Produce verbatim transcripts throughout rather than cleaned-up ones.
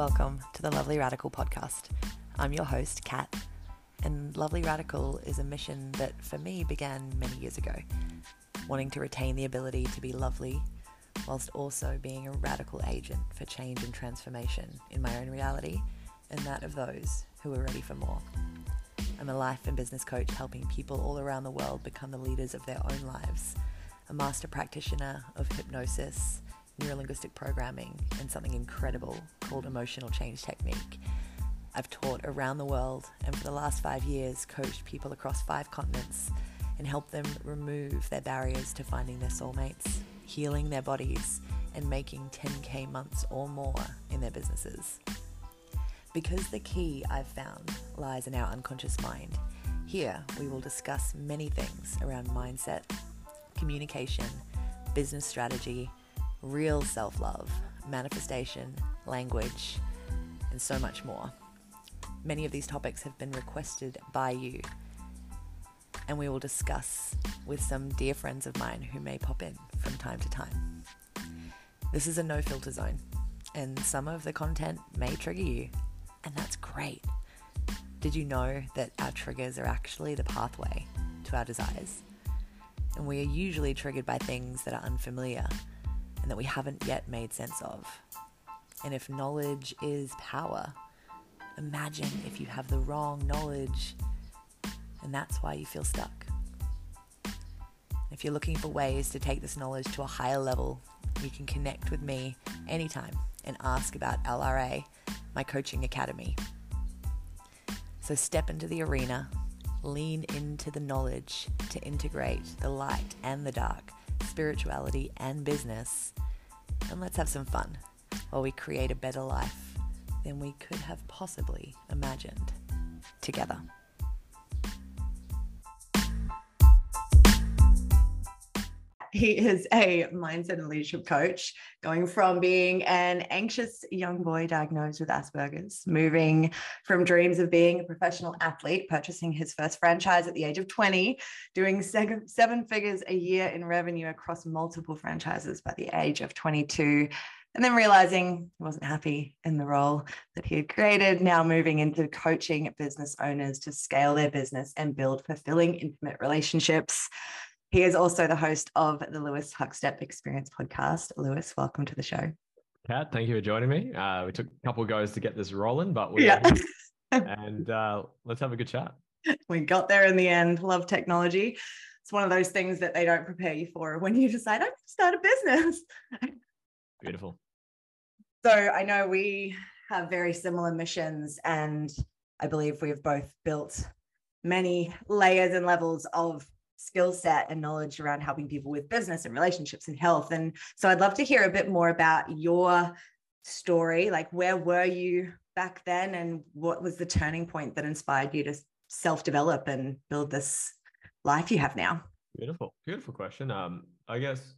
Welcome to the Lovely Radical podcast. I'm your host, Kat, and Lovely Radical is a mission that for me began many years ago, wanting to retain the ability to be lovely whilst also being a radical agent for change and transformation in my own reality and that of those who are ready for more. I'm a life and business coach helping people all around the world become the leaders of their own lives, a master practitioner of hypnosis, neurolinguistic programming, and something incredible called emotional change technique. I've taught around the world and for the last five years coached people across five continents and helped them remove their barriers to finding their soulmates, healing their bodies, and making ten K months or more in their businesses. Because the key, I've found, lies in our unconscious mind. Here we will discuss many things around mindset, communication, business strategy, real self-love, manifestation, language, and so much more. Many of these topics have been requested by you, and we will discuss with some dear friends of mine who may pop in from time to time. This is a no-filter zone, and some of the content may trigger you, and that's great. Did you know that our triggers are actually the pathway to our desires? And we are usually triggered by things that are unfamiliar, and that we haven't yet made sense of. And if knowledge is power, imagine if you have the wrong knowledge and that's why you feel stuck. If you're looking for ways to take this knowledge to a higher level, you can connect with me anytime and ask about L R A, my coaching academy. So step into the arena, lean into the knowledge to integrate the light and the dark, spirituality and business, and let's have some fun while we create a better life than we could have possibly imagined together. He is a mindset and leadership coach, going from being an anxious young boy diagnosed with Asperger's, moving from dreams of being a professional athlete, purchasing his first franchise at the age of twenty, doing seven figures a year in revenue across multiple franchises by the age of twenty-two, and then realizing he wasn't happy in the role that he had created, now moving into coaching business owners to scale their business and build fulfilling, intimate relationships. He is also the host of the Lewis Huckstep Experience Podcast. Lewis, welcome to the show. Kat, thank you for joining me. Uh, we took a couple of goes to get this rolling, but we're yeah. and uh, let's have a good chat. We got there in the end. Love technology. It's one of those things that they don't prepare you for when you decide, I'm going to start a business. Beautiful. So I know we have very similar missions, and I believe we have both built many layers and levels of skill set and knowledge around helping people with business and relationships and health. And so I'd love to hear a bit more about your story. Like, where were you back then, and what was the turning point that inspired you to self-develop and build this life you have now? Beautiful, beautiful question. Um, I guess,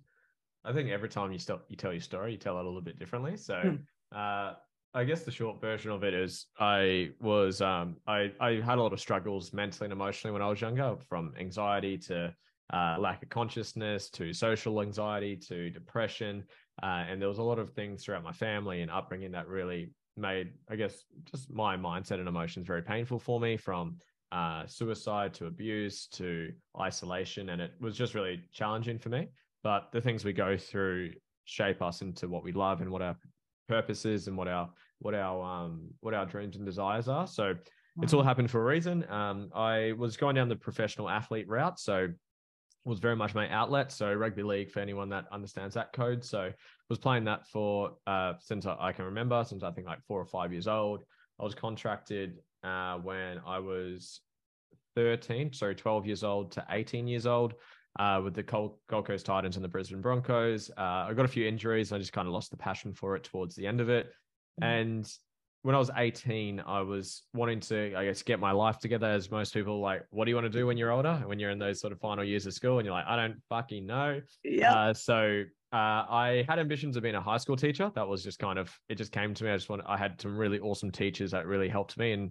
I think every time you stop, you tell your story, you tell it a little bit differently. So hmm. uh, I guess the short version of it is I was, um, I, I had a lot of struggles mentally and emotionally when I was younger, from anxiety to uh, lack of consciousness, to social anxiety, to depression. Uh, and there was a lot of things throughout my family and upbringing that really made, I guess, just my mindset and emotions very painful for me, from uh, suicide to abuse to isolation. And it was just really challenging for me. But the things we go through shape us into what we love and what our purposes and what our what our um what our dreams and desires are. So it's all happened for a reason. um I was going down the professional athlete route, so it was very much my outlet. So rugby league, for anyone that understands that code, so was playing that for uh since I, I can remember, since I think like four or five years old. I was contracted uh when I was thirteen, so twelve years old to eighteen years old, Uh, with the Gold Coast Titans and the Brisbane Broncos. Uh, I got a few injuries, and I just kind of lost the passion for it towards the end of it. Mm-hmm. And when I was eighteen, I was wanting to, I guess, get my life together, as most people, like, what do you want to do when you're older? When you're in those sort of final years of school, and you're like, I don't fucking know. Yeah. Uh, so uh, I had ambitions of being a high school teacher. That was just kind of, it just came to me. I just wanted, I had some really awesome teachers that really helped me and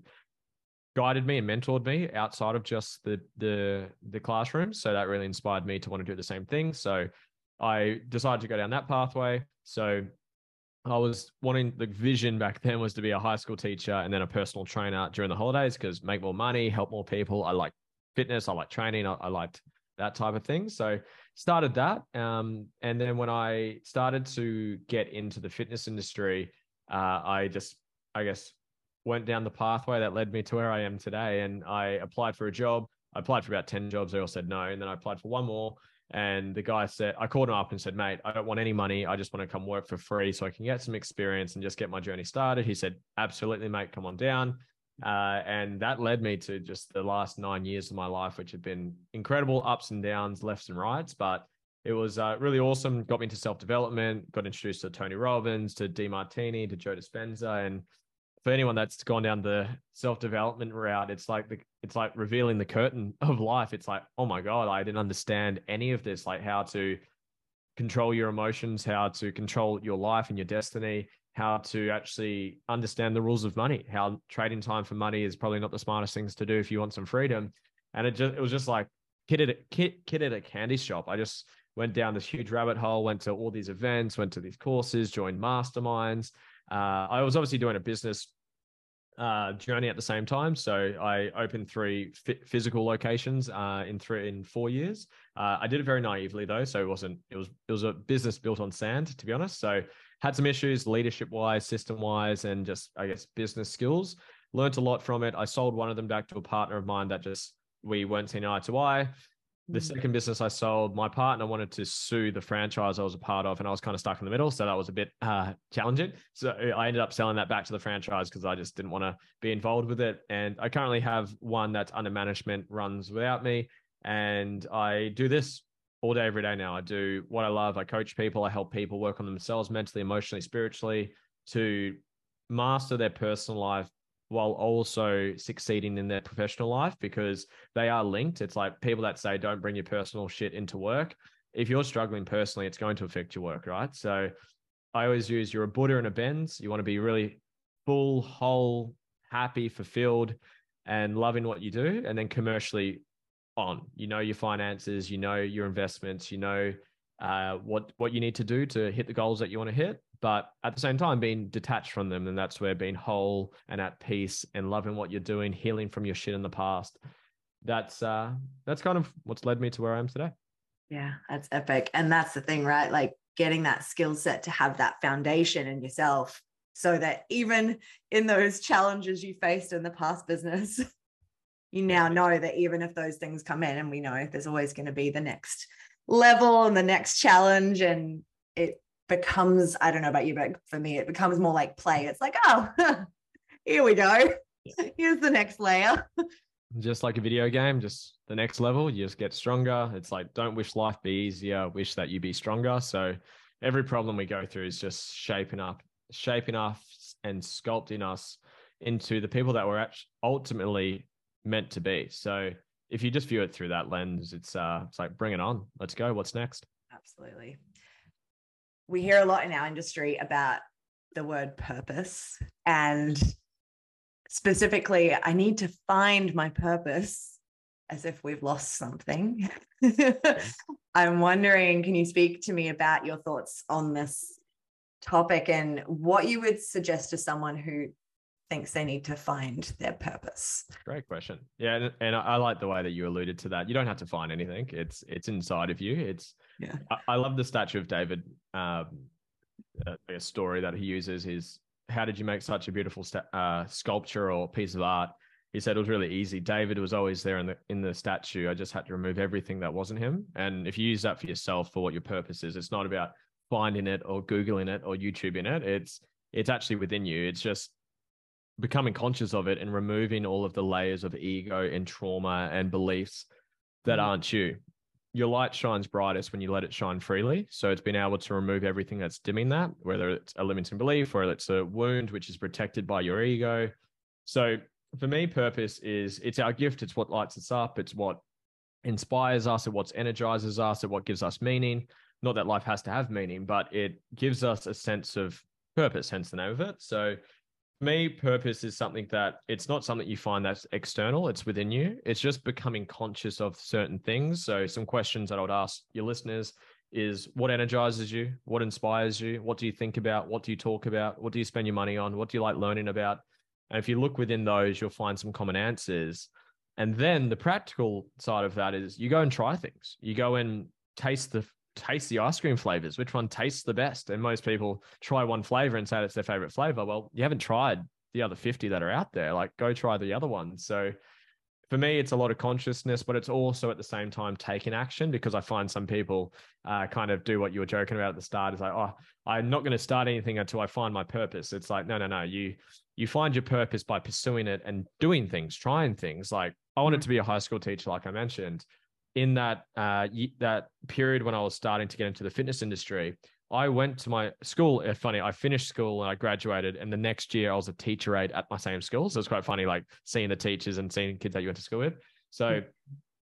guided me and mentored me outside of just the the the classroom. So that really inspired me to want to do the same thing. So I decided to go down that pathway. So I was wanting, the vision back then was to be a high school teacher and then a personal trainer during the holidays, because make more money, help more people. I like fitness. I like training. I, I liked that type of thing. So started that. Um, and then when I started to get into the fitness industry, uh, I just, I guess, went down the pathway that led me to where I am today. And I applied for a job. I applied for about ten jobs. They all said no. And then I applied for one more. And the guy said, I called him up and said, mate, I don't want any money. I just want to come work for free so I can get some experience and just get my journey started. He said, absolutely, mate, come on down. Uh, and that led me to just the last nine years of my life, which have been incredible ups and downs, lefts and rights. But it was uh, really awesome. Got me into self-development, got introduced to Tony Robbins, to Demartini, to Joe Dispenza. And for anyone that's gone down the self-development route, it's like the, it's like revealing the curtain of life. It's like, oh my God, I didn't understand any of this, like how to control your emotions, how to control your life and your destiny, how to actually understand the rules of money, how trading time for money is probably not the smartest things to do if you want some freedom. And it just, it was just like kid at a kid, kid at a candy shop. I just went down this huge rabbit hole, went to all these events, went to these courses, joined masterminds. Uh, I was obviously doing a business uh, journey at the same time. So I opened three f- physical locations uh, in three in four years. Uh, I did it very naively though, so it wasn't. It was it was a business built on sand, to be honest. So had some issues, leadership wise, system wise, and just I guess business skills. Learned a lot from it. I sold one of them back to a partner of mine that just we weren't seeing eye to eye. The second business I sold, my partner wanted to sue the franchise I was a part of, and I was kind of stuck in the middle. So that was a bit uh, challenging. So I ended up selling that back to the franchise because I just didn't want to be involved with it. And I currently have one that's under management, runs without me. And I do this all day, every day now. I do what I love. I coach people. I help people work on themselves mentally, emotionally, spiritually, to master their personal life while also succeeding in their professional life, because they are linked. It's like people that say, don't bring your personal shit into work. If you're struggling personally, it's going to affect your work, right? So I always use, you're a Buddha in a Benz. You want to be really full, whole, happy, fulfilled, and loving what you do. And then commercially on, you know, your finances, you know, your investments, you know, uh, what, what you need to do to hit the goals that you want to hit, but at the same time being detached from them. And that's where being whole and at peace and loving what you're doing, healing from your shit in the past. That's, uh, that's kind of what's led me to where I am today. Yeah, that's epic. And that's the thing, right? Like getting that skill set to have that foundation in yourself so that even in those challenges you faced in the past business, you now know that even if those things come in, and we know there's always going to be the next level and the next challenge, and it becomes, I don't know about you, but for me, it becomes more like play. It's like, oh, here we go. Here's the next layer. Just like a video game, just the next level, you just get stronger. It's like, don't wish life be easier, wish that you be stronger. So every problem we go through is just shaping up, shaping us and sculpting us into the people that we're actually ultimately meant to be. So if you just view it through that lens, it's uh, it's like, bring it on. Let's go. What's next? Absolutely. We hear a lot in our industry about the word purpose, and specifically, I need to find my purpose, as if we've lost something. I'm wondering, can you speak to me about your thoughts on this topic and what you would suggest to someone who thinks they need to find their purpose? Great question. Yeah. And, and I like the way that you alluded to that. You don't have to find anything. It's, it's inside of you. It's, yeah. I, I love the Statue of David, um, a, a story that he uses is, how did you make such a beautiful sta- uh, sculpture or piece of art? He said it was really easy. David was always there in the, in the statue. I just had to remove everything that wasn't him. And if you use that for yourself, for what your purpose is, it's not about finding it or Googling it or YouTubing it. It's, it's actually within you. It's just becoming conscious of it and removing all of the layers of ego and trauma and beliefs that aren't you. Your light shines brightest when you let it shine freely. So it's been able to remove everything that's dimming that, whether it's a limiting belief or it's a wound, which is protected by your ego. So for me, purpose is, it's our gift. It's what lights us up. It's what inspires us, and what energizes us, and what gives us meaning. Not that life has to have meaning, but it gives us a sense of purpose, hence the name of it. So for me, purpose is something that, it's not something you find that's external, it's within you. It's just becoming conscious of certain things. So some questions that I would ask your listeners is what energizes you, what inspires you, what do you think about, what do you talk about, what do you spend your money on, what do you like learning about? And if you look within those, you'll find some common answers. And then the practical side of that is you go and try things. You go and taste the taste the ice cream flavors. Which one tastes the best? And most people try one flavor and say it's their favorite flavor. Well, you haven't tried the other fifty that are out there. Like, go try the other ones. So for me, it's a lot of consciousness, but it's also at the same time taking action, because I find some people uh, kind of do what you were joking about at the start. It's like, oh, I'm not going to start anything until I find my purpose. It's like, no, no, no. You you find your purpose by pursuing it and doing things, trying things. Like, I wanted to be a high school teacher, like I mentioned. In that uh, that period when I was starting to get into the fitness industry, I went to my school. Funny, I finished school and I graduated, and the next year I was a teacher aide at my same school. So it's quite funny, like seeing the teachers and seeing kids that you went to school with. So,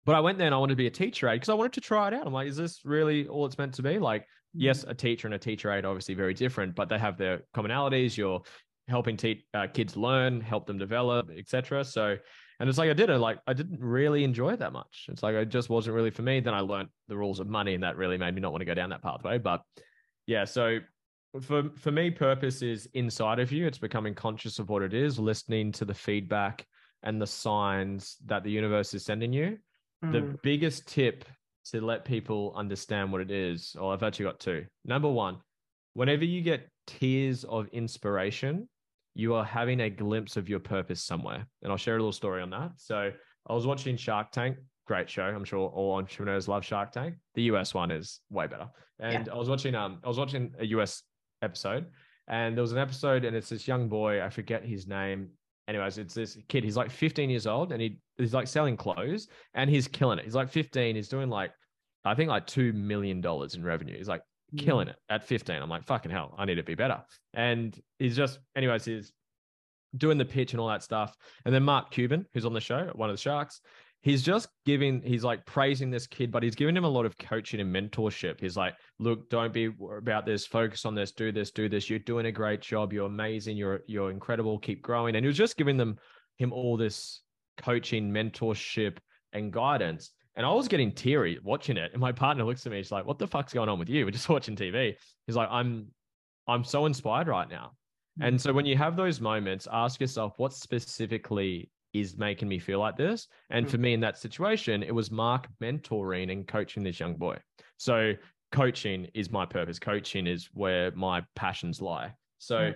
but I went there and I wanted to be a teacher aide because I wanted to try it out. I'm like, is this really all it's meant to be? Like, yes, a teacher and a teacher aide, obviously very different, but they have their commonalities. You're helping te- uh, kids learn, help them develop, et cetera. So, and it's like, I did it. Like, I didn't really enjoy it that much. It's like, it just wasn't really for me. Then I learned the rules of money, and that really made me not want to go down that pathway. But yeah, so for, for me, purpose is inside of you. It's becoming conscious of what it is, listening to the feedback and the signs that the universe is sending you. Mm. The biggest tip to let people understand what it is, or I've actually got two. Number one, whenever you get tears of inspiration, you are having a glimpse of your purpose somewhere. And I'll share a little story on that. So I was watching Shark Tank. Great show. I'm sure all entrepreneurs love Shark Tank. The U S one is way better. And yeah. I was watching um I was watching a U S episode, and there was an episode, and it's this young boy, I forget his name. Anyways, it's this kid. He's like fifteen years old, and he he's like selling clothes, and he's killing it. He's like fifteen. He's doing like, I think like two million dollars in revenue. He's like killing it at fifteen. I'm like, fucking hell, I need to be better. And he's just, anyways, he's doing the pitch and all that stuff. And then Mark Cuban, who's on the show, one of the Sharks, he's just giving, he's like praising this kid, but he's giving him a lot of coaching and mentorship. He's like, look, don't be about this. Focus on this, do this, do this. You're doing a great job. You're amazing. You're, you're incredible. Keep growing. And he was just giving them, him all this coaching, mentorship, and guidance. And I was getting teary watching it. And my partner looks at me, she's like, what the fuck's going on with you? We're just watching T V. He's like, I'm, I'm so inspired right now. Mm-hmm. And so when you have those moments, ask yourself, what specifically is making me feel like this? And for me in that situation, it was Mark mentoring and coaching this young boy. So coaching is my purpose. Coaching is where my passions lie. So mm.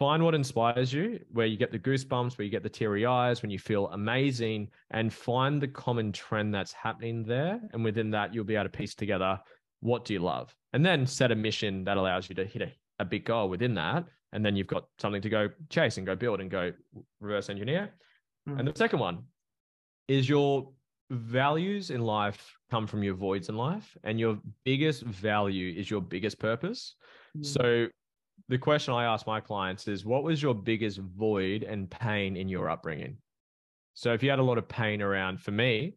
find what inspires you, where you get the goosebumps, where you get the teary eyes, when you feel amazing, and find the common trend that's happening there. And within that, you'll be able to piece together, what do you love? And then set a mission that allows you to hit a, a big goal within that. And then you've got something to go chase and go build and go reverse engineer. And the second one is your values in life come from your voids in life, and your biggest value is your biggest purpose. Mm. So the question I ask my clients is, what was your biggest void and pain in your upbringing? So if you had a lot of pain around, for me,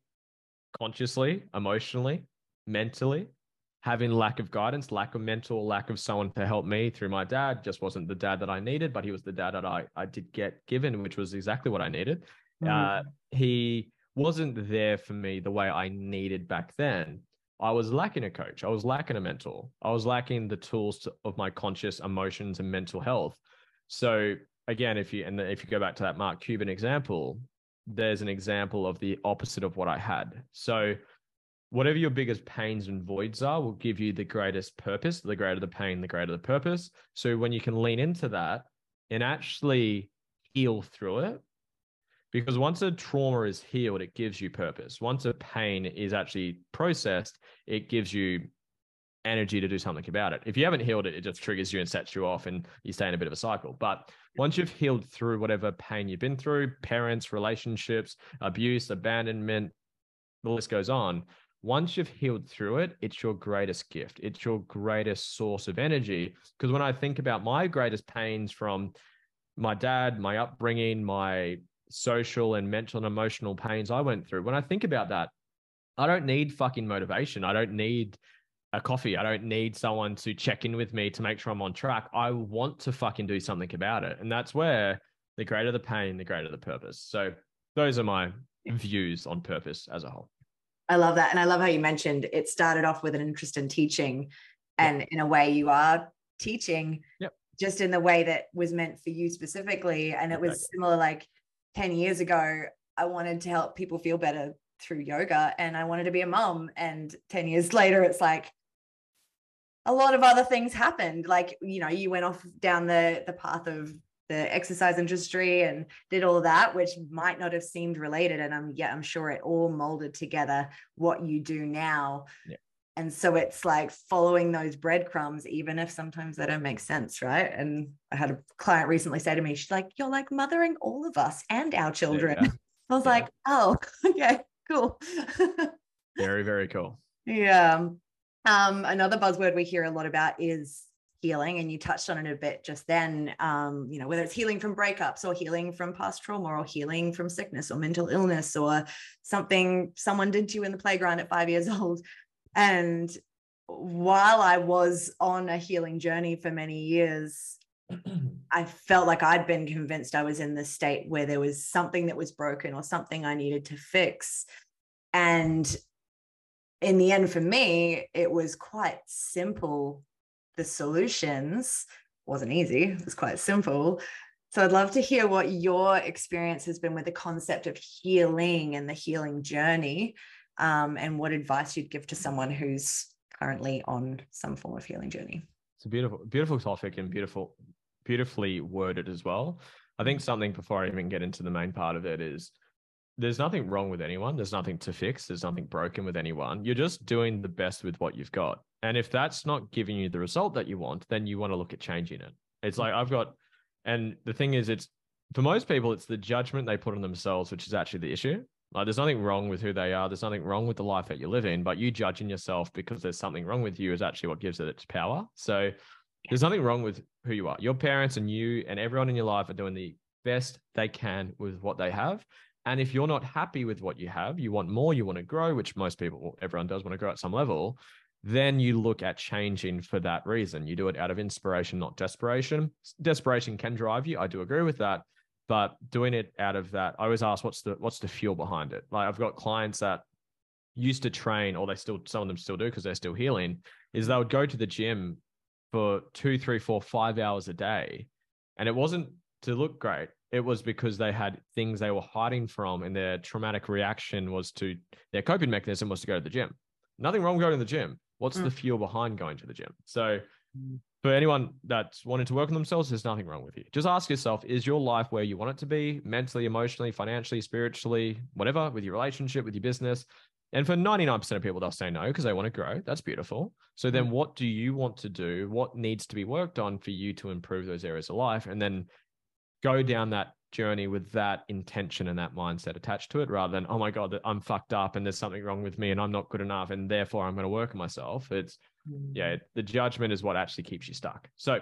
consciously, emotionally, mentally, having lack of guidance, lack of mentor, lack of someone to help me through my dad, just wasn't the dad that I needed, but he was the dad that I, I did get given, which was exactly what I needed. Mm. Uh, he wasn't there for me the way I needed back then. I was lacking a coach. I was lacking a mentor. I was lacking the tools to, of my conscious emotions and mental health. So again, if you, and if you go back to that Mark Cuban example, there's an example of the opposite of what I had. So whatever your biggest pains and voids are will give you the greatest purpose. The greater the pain, the greater the purpose. So when you can lean into that and actually heal through it, because once a trauma is healed, it gives you purpose. Once a pain is actually processed, it gives you energy to do something about it. If you haven't healed it, it just triggers you and sets you off, and you stay in a bit of a cycle. But once you've healed through whatever pain you've been through, parents, relationships, abuse, abandonment, the list goes on. Once you've healed through it, it's your greatest gift. It's your greatest source of energy. Because when I think about my greatest pains from my dad, my upbringing, my social and mental and emotional pains I went through, when I think about that, I don't need fucking motivation. I don't need a coffee. I don't need someone to check in with me to make sure I'm on track. I want to fucking do something about it. And that's where the greater the pain, the greater the purpose. So those are my views on purpose as a whole. I love that. And I love how you mentioned it started off with an interest in teaching, and yep. in a way you are teaching, yep. just in the way that was meant for you specifically. And it was exactly. similar, like ten years ago, I wanted to help people feel better through yoga and I wanted to be a mom. And ten years later, it's like a lot of other things happened. Like, you know, you went off down the, the path of the exercise industry and did all that, which might not have seemed related. And I'm, yeah, I'm sure it all molded together what you do now. Yeah. And so it's like following those breadcrumbs, even if sometimes they don't make sense. Right. And I had a client recently say to me, she's like, you're like mothering all of us and our children. Yeah. I was yeah. like, oh, okay, cool. Very, very cool. Yeah. Um, another buzzword we hear a lot about is healing, and you touched on it a bit just then, um, you know, whether it's healing from breakups or healing from past trauma or healing from sickness or mental illness or something someone did to you in the playground at five years old. And while I was on a healing journey for many years, I felt like I'd been convinced I was in this state where there was something that was broken or something I needed to fix. And in the end, for me, it was quite simple. The solutions wasn't easy. It was quite simple. So I'd love to hear what your experience has been with the concept of healing and the healing journey, um, and what advice you'd give to someone who's currently on some form of healing journey. It's a beautiful, beautiful topic and beautiful, beautifully worded as well. I think something before I even get into the main part of it is there's nothing wrong with anyone. There's nothing to fix. There's nothing broken with anyone. You're just doing the best with what you've got. And if that's not giving you the result that you want, then you want to look at changing it. It's like I've got, and the thing is, it's for most people, it's the judgment they put on themselves, which is actually the issue. Like there's nothing wrong with who they are. There's nothing wrong with the life that you live in, but you judging yourself because there's something wrong with you is actually what gives it its power. So there's nothing wrong with who you are. Your parents and you and everyone in your life are doing the best they can with what they have. And if you're not happy with what you have, you want more, you want to grow, which most people, everyone does want to grow at some level, then you look at changing for that reason. You do it out of inspiration, not desperation. Desperation can drive you. I do agree with that, but doing it out of that, I always ask, what's the, what's the fuel behind it? Like I've got clients that used to train, or they still, some of them still do because they're still healing, is they would go to the gym for two, three, four, five hours a day. And it wasn't to look great. It was because they had things they were hiding from, and their traumatic reaction was to, their coping mechanism was to go to the gym. Nothing wrong with going to the gym. What's mm. the fuel behind going to the gym? So for anyone that's wanting to work on themselves, there's nothing wrong with you. Just ask yourself, is your life where you want it to be mentally, emotionally, financially, spiritually, whatever, with your relationship, with your business? And for ninety-nine percent of people, they'll say no because they want to grow. That's beautiful. So then mm. what do you want to do? What needs to be worked on for you to improve those areas of life? And then go down that journey with that intention and that mindset attached to it, rather than, oh my God, I'm fucked up and there's something wrong with me and I'm not good enough and therefore I'm going to work on myself. It's yeah, the judgment is what actually keeps you stuck. So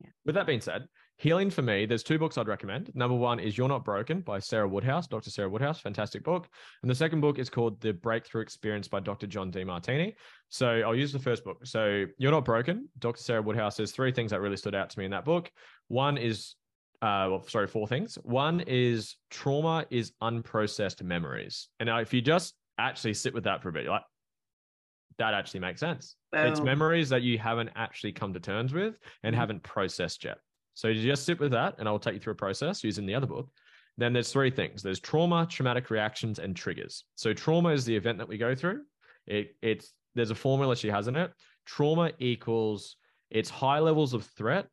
yeah. with that being said, healing for me, there's two books I'd recommend. Number one is You're Not Broken by Sarah Woodhouse, Doctor Sarah Woodhouse, fantastic book. And the second book is called The Breakthrough Experience by Doctor John Demartini. So I'll use the first book. So You're Not Broken, Doctor Sarah Woodhouse, there's three things that really stood out to me in that book. One is Uh, well, sorry, four things. One is trauma is unprocessed memories. And now if you just actually sit with that for a bit, you're like, that actually makes sense. Wow. It's memories that you haven't actually come to terms with and haven't processed yet. So you just sit with that, and I'll take you through a process using the other book. Then there's three things. There's trauma, traumatic reactions, and triggers. So trauma is the event that we go through. It, it's there's a formula she has in it. Trauma equals it's high levels of threat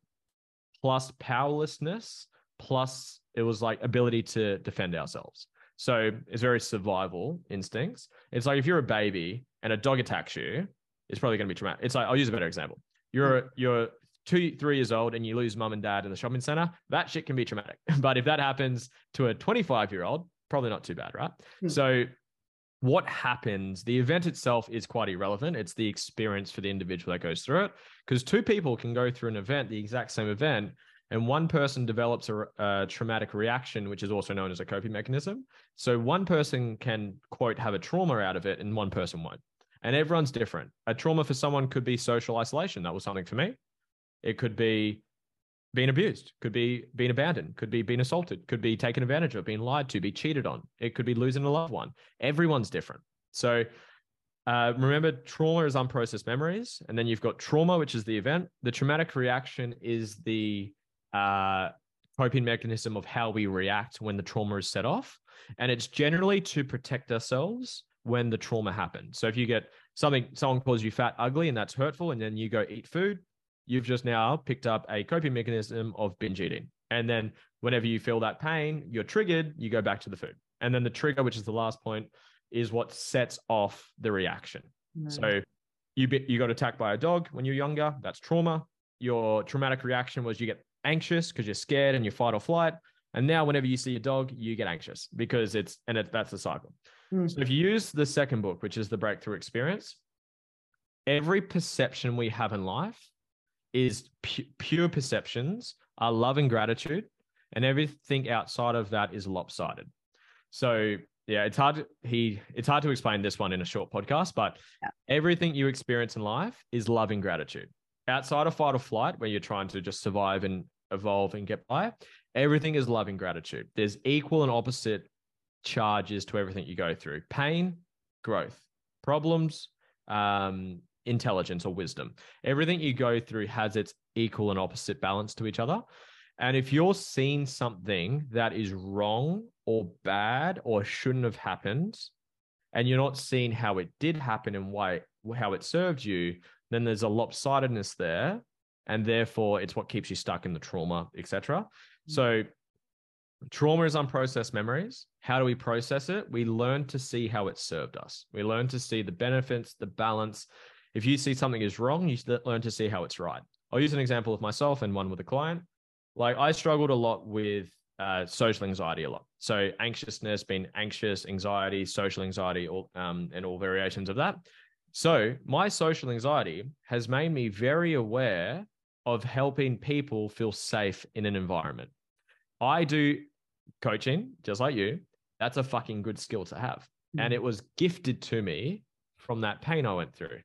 plus powerlessness, plus it was like ability to defend ourselves. So it's very survival instincts. It's like if you're a baby and a dog attacks you, it's probably going to be traumatic. It's like, I'll use a better example. You're you're two, three years old and you lose mum and dad in the shopping center. That shit can be traumatic. But if that happens to a twenty-five-year-old, probably not too bad, right? Mm-hmm. So what happens, the event itself is quite irrelevant. It's the experience for the individual that goes through it, because two people can go through an event, the exact same event, and one person develops a, a traumatic reaction, which is also known as a coping mechanism. So one person can, quote, have a trauma out of it and one person won't. And everyone's different. A trauma for someone could be social isolation. That was something for me. It could be being abused, could be being abandoned, could be being assaulted, could be taken advantage of, being lied to, be cheated on. It could be losing a loved one. Everyone's different. So uh, remember, trauma is unprocessed memories. And then you've got trauma, which is the event. The traumatic reaction is the uh, coping mechanism of how we react when the trauma is set off. And it's generally to protect ourselves when the trauma happened. So if you get something, someone calls you fat, ugly, and that's hurtful, and then you go eat food, you've just now picked up a coping mechanism of binge eating. And then whenever you feel that pain, you're triggered, you go back to the food. And then the trigger, which is the last point, is what sets off the reaction. Right. So you bit, you got attacked by a dog when you're younger, that's trauma. Your traumatic reaction was you get anxious because you're scared and you fight or flight. And now whenever you see a dog, you get anxious because it's, and it, that's the cycle. Mm-hmm. So if you use the second book, which is The Breakthrough Experience, every perception we have in life is pu- pure perceptions, are love and gratitude, and everything outside of that is lopsided. So yeah, it's hard to, he, it's hard to explain this one in a short podcast, but yeah. Everything you experience in life is love and gratitude. Outside of fight or flight, where you're trying to just survive and evolve and get by, everything is love and gratitude. There's equal and opposite charges to everything you go through. Pain, growth, problems, um, intelligence or wisdom. Everything you go through has its equal and opposite balance to each other. And if you're seeing something that is wrong or bad or shouldn't have happened, and you're not seeing how it did happen and why, how it served you, then there's a lopsidedness there. And therefore it's what keeps you stuck in the trauma, et cetera. So trauma is unprocessed memories. How do we process it? We learn to see how it served us. We learn to see the benefits, the balance. If you see something is wrong, you learn to see how it's right. I'll use an example of myself and one with a client. Like I struggled a lot with uh, social anxiety a lot. So anxiousness, being anxious, anxiety, social anxiety, all, um, and all variations of that. So my social anxiety has made me very aware of helping people feel safe in an environment. I do coaching, just like you. That's a fucking good skill to have. Mm-hmm. And it was gifted to me from that pain I went through.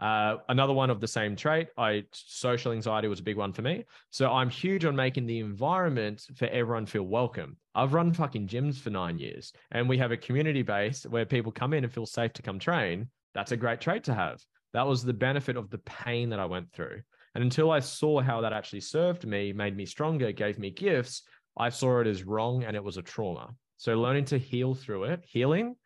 Uh, another one of the same trait, I social anxiety was a big one for me. So I'm huge on making the environment for everyone feel welcome. I've run fucking gyms for nine years and we have a community base where people come in and feel safe to come train. That's a great trait to have. That was the benefit of the pain that I went through. And until I saw how that actually served me, made me stronger, gave me gifts, I saw it as wrong and it was a trauma. So learning to heal through it, healing,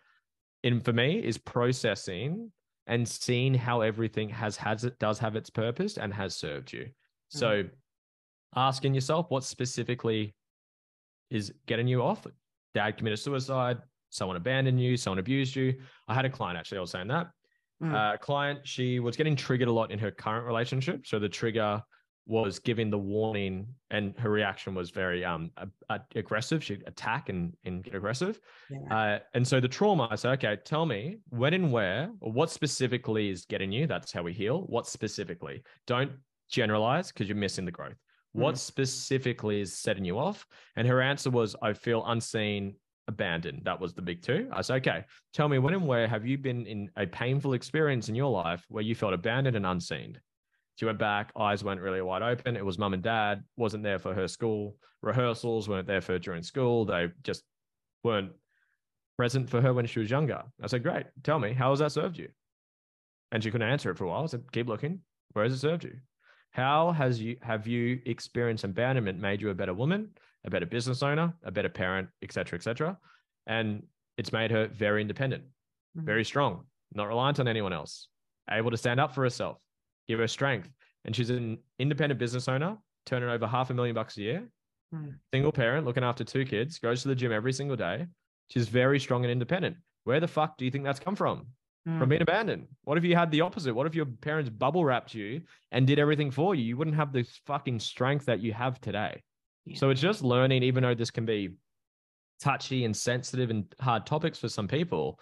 and for me is processing and seeing how everything has, has it does have its purpose and has served you. Mm-hmm. So asking yourself what specifically is getting you off. Dad committed suicide, someone abandoned you, someone abused you. I had a client, actually, I was saying that. Mm-hmm. Uh, client, she was getting triggered a lot in her current relationship. So the trigger was giving the warning and her reaction was very um a, a aggressive. She'd attack and, and get aggressive. Yeah. Uh, and so the trauma, I said, okay, tell me when and where, or what specifically is getting you? That's how we heal. What specifically? Don't generalize because you're missing the growth. Mm. What specifically is setting you off? And her answer was, I feel unseen, abandoned. That was the big two. I said, okay, tell me when and where have you been in a painful experience in your life where you felt abandoned and unseen? She went back, eyes went really wide open. It was mum and dad, wasn't there for her school. Rehearsals weren't there for her during school. They just weren't present for her when she was younger. I said, great, tell me, how has that served you? And she couldn't answer it for a while. I said, keep looking, where has it served you? How has you have you experienced abandonment made you a better woman, a better business owner, a better parent, et cetera, et cetera? And it's made her very independent, mm-hmm. very strong, not reliant on anyone else, able to stand up for herself, give her strength. And she's an independent business owner, turning over half a million bucks a year, mm. single parent, looking after two kids, goes to the gym every single day. She's very strong and independent. Where the fuck do you think that's come from? Mm. From being abandoned. What if you had the opposite? What if your parents bubble wrapped you and did everything for you? You wouldn't have the fucking strength that you have today. Yeah. So it's just learning, even though this can be touchy and sensitive and hard topics for some people,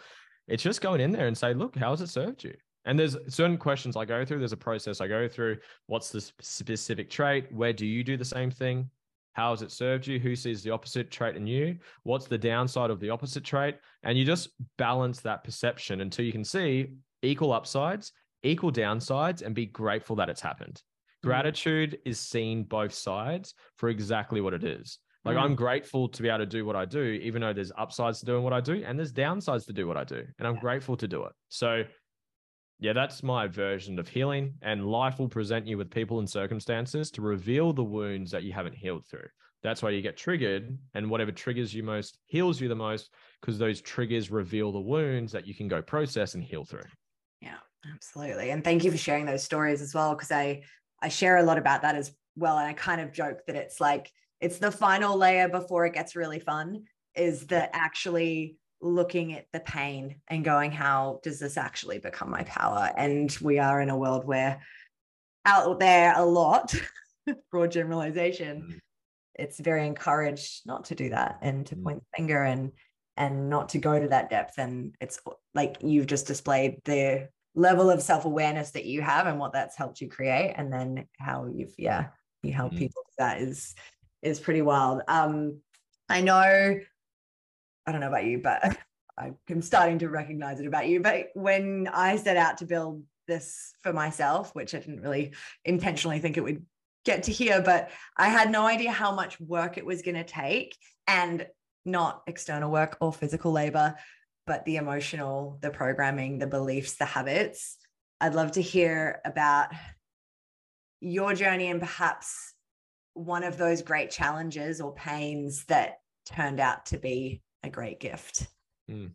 it's just going in there and say, look, how has it served you? And there's certain questions I go through. There's a process I go through. What's the specific trait? Where do you do the same thing? How has it served you? Who sees the opposite trait in you? What's the downside of the opposite trait? And you just balance that perception until you can see equal upsides, equal downsides, and be grateful that it's happened. Mm-hmm. Gratitude is seeing both sides for exactly what it is. Like, mm. I'm grateful to be able to do what I do, even though there's upsides to doing what I do and there's downsides to do what I do. And I'm yeah. grateful to do it. So yeah, that's my version of healing. And life will present you with people and circumstances to reveal the wounds that you haven't healed through. That's why you get triggered, and whatever triggers you most heals you the most, because those triggers reveal the wounds that you can go process and heal through. Yeah, absolutely. And thank you for sharing those stories as well, because I, I share a lot about that as well. And I kind of joke that it's like, it's the final layer before it gets really fun, is that actually looking at the pain and going, how does this actually become my power? And we are in a world where out there a lot, broad generalization, mm. it's very encouraged not to do that and to point the finger and and not to go to that depth. And it's like, you've just displayed the level of self-awareness that you have and what that's helped you create, and then how you've yeah you help mm-hmm. people. That is is pretty wild. um I know, I don't know about you, but I'm starting to recognize it about you, but when I set out to build this for myself, which I didn't really intentionally think it would get to here, but I had no idea how much work it was going to take, and not external work or physical labor, but the emotional, the programming, the beliefs, the habits. I'd love to hear about your journey and perhaps one of those great challenges or pains that turned out to be a great gift. Mm.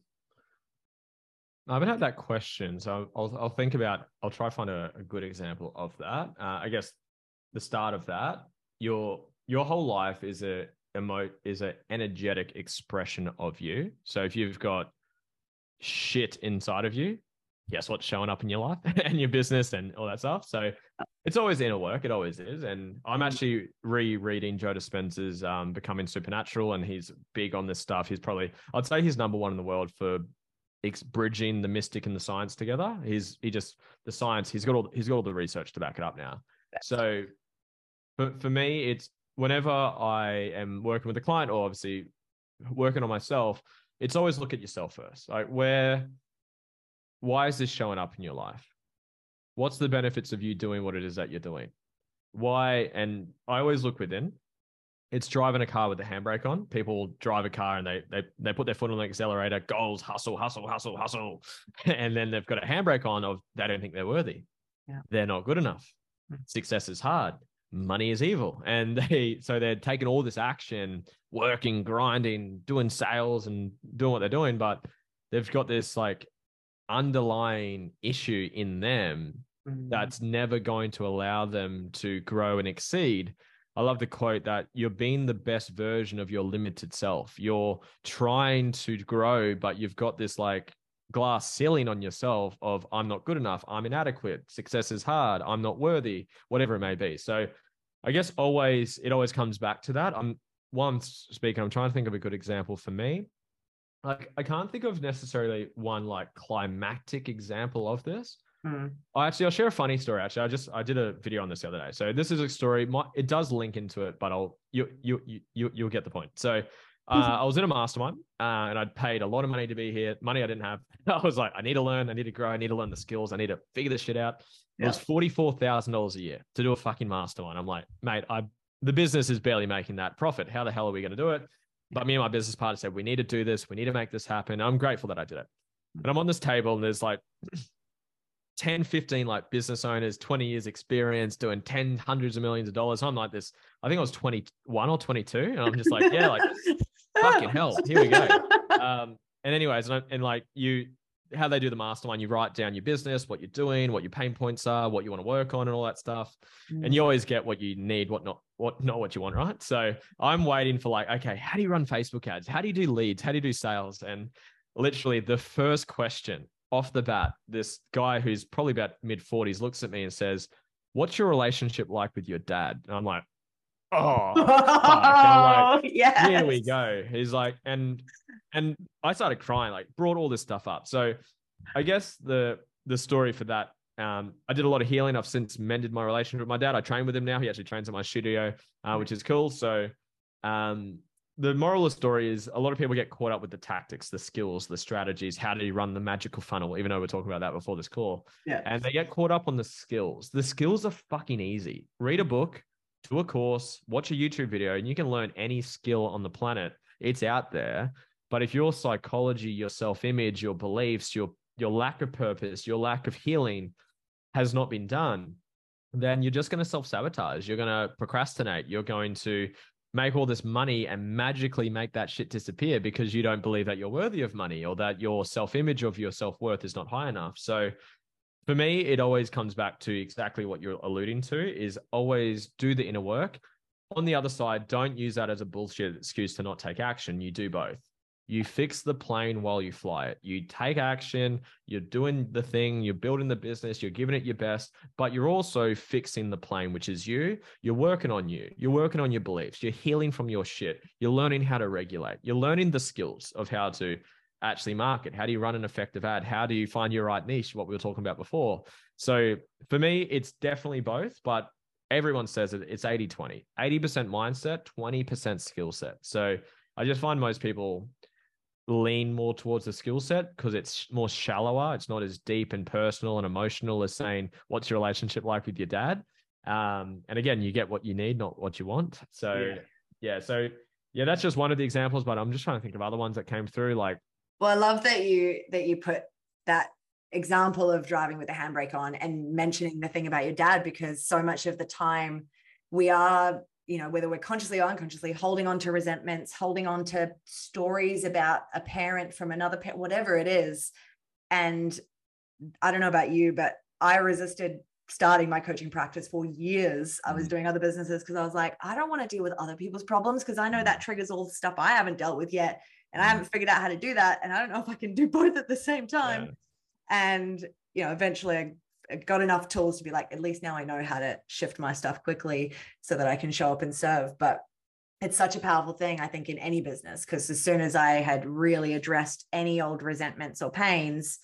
I haven't had that question, so I'll, I'll think about, I'll try to find a, a good example of that. Uh, I guess the start of that, your your whole life is a emo is an energetic expression of you. So if you've got shit inside of you, guess what's showing up in your life and your business and all that stuff. So it's always inner work. It always is. And I'm actually rereading Joe Dispenza's um, Becoming Supernatural, and he's big on this stuff. He's probably, I'd say he's number one in the world for ex- bridging the mystic and the science together. He's, he just, the science, he's got all, he's got all the research to back it up now. So for, for me, it's whenever I am working with a client or obviously working on myself, it's always look at yourself first. Like, where, why is this showing up in your life? What's the benefits of you doing what it is that you're doing? Why? And I always look within. It's driving a car with the handbrake on. People drive a car and they they they put their foot on the accelerator, goals, hustle, hustle, hustle, hustle. And then they've got a handbrake on of they don't think they're worthy. Yeah. They're not good enough. Success is hard. Money is evil. And they, so they're taking all this action, working, grinding, doing sales and doing what they're doing, but they've got this like underlying issue in them mm-hmm. that's never going to allow them to grow and exceed. I love the quote that you're being the best version of your limited self. You're trying to grow, but you've got this like glass ceiling on yourself of I'm not good enough, I'm inadequate, success is hard, I'm not worthy, whatever it may be. So I guess always, it always comes back to that. I'm while I'm speaking, I'm trying to think of a good example for me. Like, I can't think of necessarily one like climactic example of this. Mm. I actually, I'll share a funny story. Actually, I just, I did a video on this the other day. So this is a story, my, it does link into it, but I'll, you, you, you, you you'll get the point. So Uh, I was in a mastermind uh, and I'd paid a lot of money to be here. Money I didn't have. I was like, I need to learn. I need to grow. I need to learn the skills. I need to figure this shit out. Yeah. It was forty-four thousand dollars a year to do a fucking mastermind. I'm like, mate, I the business is barely making that profit. How the hell are we going to do it? But me and my business partner said, we need to do this. We need to make this happen. I'm grateful that I did it. And I'm on this table and there's like ten, fifteen like business owners, twenty years experience doing ten, hundreds of millions of dollars. I'm like this, I think I was twenty-one or twenty-two. And I'm just like, yeah, like fucking hell, here we go. Um, and anyways, and, I, and like you, how they do the mastermind, you write down your business, what you're doing, what your pain points are, what you want to work on and all that stuff. Mm. And you always get what you need, what not, what not what you want, right? So I'm waiting for like, okay, how do you run Facebook ads? How do you do leads? How do you do sales? And literally the first question off the bat, this guy who's probably about mid forties looks at me and says, what's your relationship like with your dad? And I'm like, oh, oh like, yes. Here we go. He's like, and and I started crying, like brought all this stuff up. So I guess the the story for that, um, I did a lot of healing. I've since mended my relationship with my dad. I train with him now. He actually trains at my studio, uh, which is cool. So um, the moral of the story is a lot of people get caught up with the tactics, the skills, the strategies. How do you run the magical funnel? Even though we're talking about that before this call. Yeah. And they get caught up on the skills. The skills are fucking easy. Read a book, do a course, watch a YouTube video, and you can learn any skill on the planet. It's out there. But if your psychology, your self-image, your beliefs, your your lack of purpose, your lack of healing has not been done, then you're just going to self-sabotage. You're going to procrastinate. You're going to make all this money and magically make that shit disappear because you don't believe that you're worthy of money or that your self-image of your self-worth is not high enough. So for me, it always comes back to exactly what you're alluding to, is always do the inner work. On the other side, don't use that as a bullshit excuse to not take action. You do both. You fix the plane while you fly it. You take action. You're doing the thing. You're building the business. You're giving it your best, but you're also fixing the plane, which is you. You're working on you. You're working on your beliefs. You're healing from your shit. You're learning how to regulate. You're learning the skills of how to actually market. How do you run an effective ad? How do you find your right niche? What we were talking about before. So for me, it's definitely both, but everyone says it. It's eighty twenty, eighty percent mindset, twenty percent skill set. So I just find most people lean more towards the skill set because it's more shallower. It's not as deep and personal and emotional as saying, what's your relationship like with your dad? Um, and again, you get what you need, not what you want. So yeah. yeah. So yeah, that's just one of the examples, but I'm just trying to think of other ones that came through. Like, well, I love that you, that you put that example of driving with the handbrake on and mentioning the thing about your dad, because so much of the time we are, you know, whether we're consciously or unconsciously holding on to resentments, holding on to stories about a parent from another parent, whatever it is. And I don't know about you, but I resisted starting my coaching practice for years. I was doing other businesses because I was like, I don't want to deal with other people's problems because I know that triggers all the stuff I haven't dealt with yet. And I haven't figured out how to do that. And I don't know if I can do both at the same time. Yeah. And, you know, eventually I got enough tools to be like, at least now I know how to shift my stuff quickly so that I can show up and serve. But it's such a powerful thing, I think, in any business, because as soon as I had really addressed any old resentments or pains,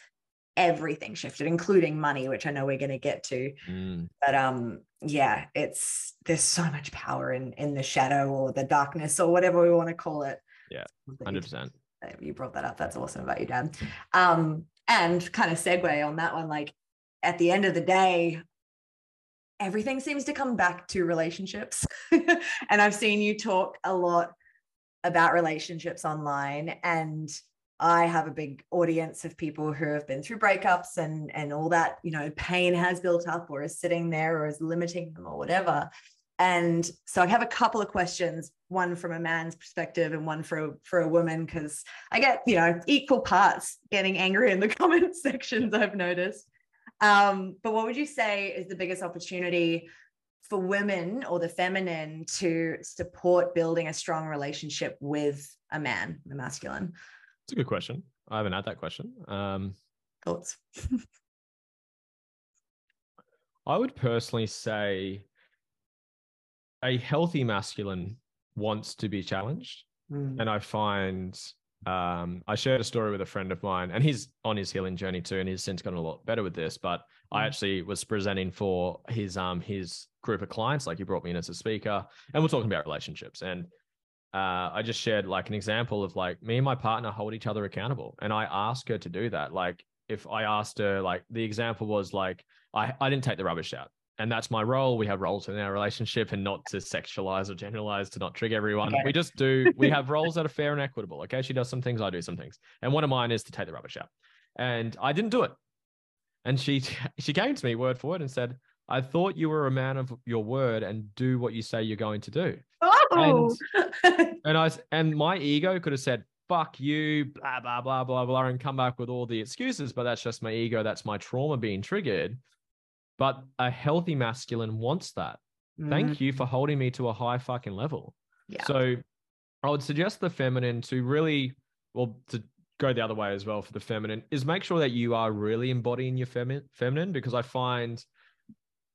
everything shifted, including money, which I know we're going to get to. Mm. But um, yeah, it's, there's so much power in, in the shadow or the darkness or whatever we want to call it. Yeah, one hundred percent. You brought that up. That's awesome about your dad. Um, and kind of segue on that one, like, at the end of the day, everything seems to come back to relationships. And I've seen you talk a lot about relationships online. And I have a big audience of people who have been through breakups and, and all that, you know, pain has built up or is sitting there or is limiting them or whatever. And so I have a couple of questions, one from a man's perspective and one for a, for a woman, because I get, you know, equal parts getting angry in the comment sections, I've noticed. Um, but what would you say is the biggest opportunity for women or the feminine to support building a strong relationship with a man, the masculine? That's a good question. I haven't had that question. Um, Thoughts? I would personally say a healthy masculine wants to be challenged. Mm. And I find... Um, I shared a story with a friend of mine, and he's on his healing journey too, and he's since gotten a lot better with this, but mm. I actually was presenting for his, um, his group of clients. Like, he brought me in as a speaker, and we're talking about relationships. And, uh, I just shared like an example of like me and my partner hold each other accountable. And I asked her to do that. Like, if I asked her, like, the example was like, I, I didn't take the rubbish out. And that's my role. We have roles in our relationship, and not to sexualize or generalize, to not trigger everyone. Okay. We just do, we have roles that are fair and equitable. Okay. She does some things, I do some things. And one of mine is to take the rubbish out. And I didn't do it. And she, she came to me word for word and said, I thought you were a man of your word and do what you say you're going to do. Oh. And, and I, and my ego could have said, fuck you, blah, blah, blah, blah, blah, and come back with all the excuses, but that's just my ego. That's my trauma being triggered. But a healthy masculine wants that. Mm. Thank you for holding me to a high fucking level. Yeah. So I would suggest the feminine to really, well, to go the other way as well for the feminine, is make sure that you are really embodying your femi- feminine, because I find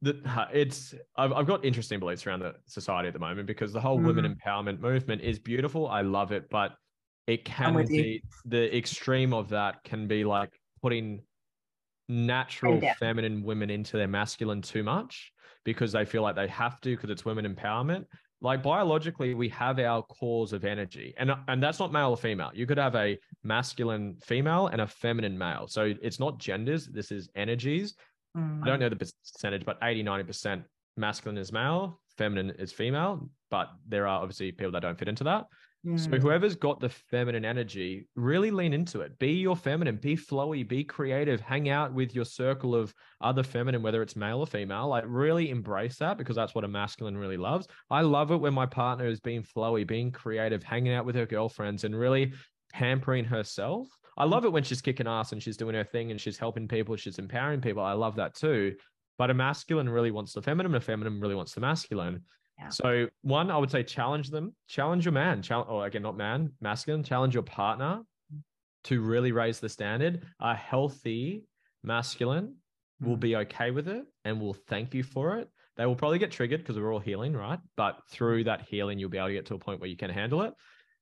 that it's, I've, I've got interesting beliefs around the society at the moment, because the whole mm. women empowerment movement is beautiful. I love it, but it can be, the extreme of that can be like putting natural feminine women into their masculine too much, because they feel like they have to, because it's women empowerment. Like, biologically, we have our cores of energy, and and that's not male or female. You could have a masculine female and a feminine male, so it's not genders, this is energies. Mm. I don't know the percentage, but eighty ninety percent masculine is male, feminine is female, but there are obviously people that don't fit into that. Mm. So whoever's got the feminine energy, really lean into it. Be your feminine, be flowy, be creative, hang out with your circle of other feminine, whether it's male or female. Like, really embrace that, because that's what a masculine really loves. I love it when my partner is being flowy, being creative, hanging out with her girlfriends and really pampering herself. I love it when she's kicking ass and she's doing her thing and she's helping people, she's empowering people. I love that too. But a masculine really wants the feminine, and a feminine really wants the masculine. Yeah. So one, I would say challenge them, challenge your man, Chal- or again, not man, masculine, challenge your partner to really raise the standard. A healthy masculine will be okay with it and will thank you for it. They will probably get triggered because we're all healing, right? But through that healing, you'll be able to get to a point where you can handle it.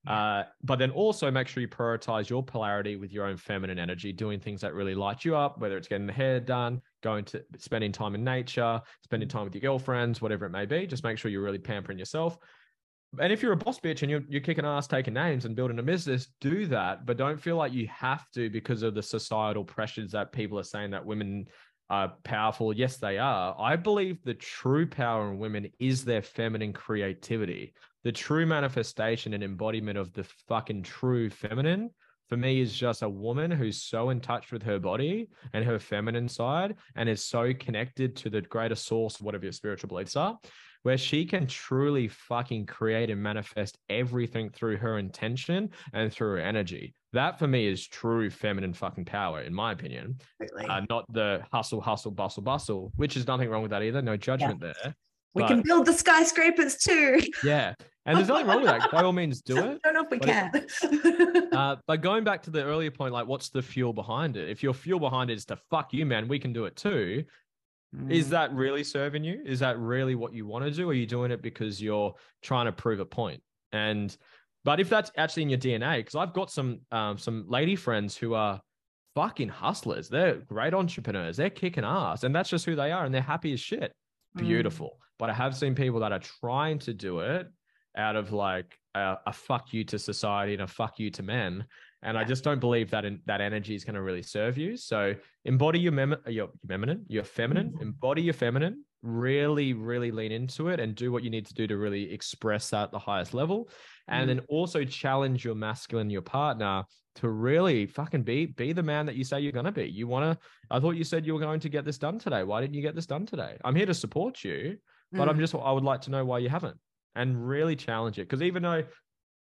Uh, but then also make sure you prioritize your polarity with your own feminine energy, doing things that really light you up, whether it's getting the hair done, going to spending time in nature, spending time with your girlfriends, whatever it may be. Just make sure you're really pampering yourself. And if you're a boss bitch and you're, you're kicking ass, taking names and building a business, do that. But don't feel like you have to because of the societal pressures that people are saying that women are powerful. Yes, they are. I believe the true power in women is their feminine creativity. The true manifestation and embodiment of the fucking true feminine for me is just a woman who's so in touch with her body and her feminine side and is so connected to the greater source of whatever your spiritual beliefs are, where she can truly fucking create and manifest everything through her intention and through her energy. That for me is true feminine fucking power, in my opinion. Really? Uh, not the hustle, hustle, bustle, bustle, which is nothing wrong with that either. No judgment yeah. there. We but, can build the skyscrapers too. Yeah. And there's nothing wrong with that. By all means, do it. I don't know if we can. uh, but going back to the earlier point, like, what's the fuel behind it? If your fuel behind it is to fuck you, man, we can do it too. Mm. Is that really serving you? Is that really what you want to do? Or are you doing it because you're trying to prove a point? And, but if that's actually in your D N A, because I've got some, um, some lady friends who are fucking hustlers. They're great entrepreneurs. They're kicking ass. And that's just who they are. And they're happy as shit. Beautiful. Mm. But I have seen people that are trying to do it out of like a, a fuck you to society and a fuck you to men. And yeah. I just don't believe that in, that energy is going to really serve you. So embody your mem- your feminine, your feminine, mm-hmm. embody your feminine, really, really lean into it and do what you need to do to really express that at the highest level. And mm-hmm. then also challenge your masculine, your partner to really fucking be, be the man that you say you're going to be. You want to, I thought you said you were going to get this done today. Why didn't you get this done today? I'm here to support you, but mm-hmm. I'm just, I would like to know why you haven't. And really challenge it. Because even though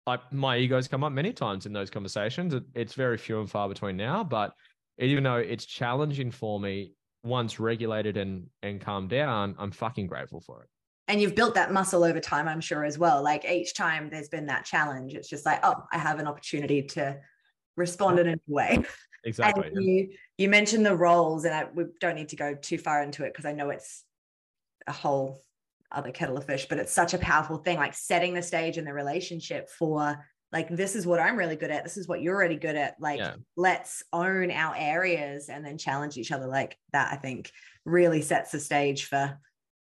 I, my ego's come up many times in those conversations, it, it's very few and far between now, but even though it's challenging for me, once regulated and, and calmed down, I'm fucking grateful for it. And you've built that muscle over time, I'm sure, as well. Like, each time there's been that challenge, it's just like, oh, I have an opportunity to respond in a new way. Exactly. And you, you mentioned the roles, and I, we don't need to go too far into it because I know it's a whole other kettle of fish, but it's such a powerful thing, like setting the stage in the relationship for like, this is what I'm really good at, this is what you're already good at, like yeah. let's own our areas and then challenge each other. Like, that I think really sets the stage for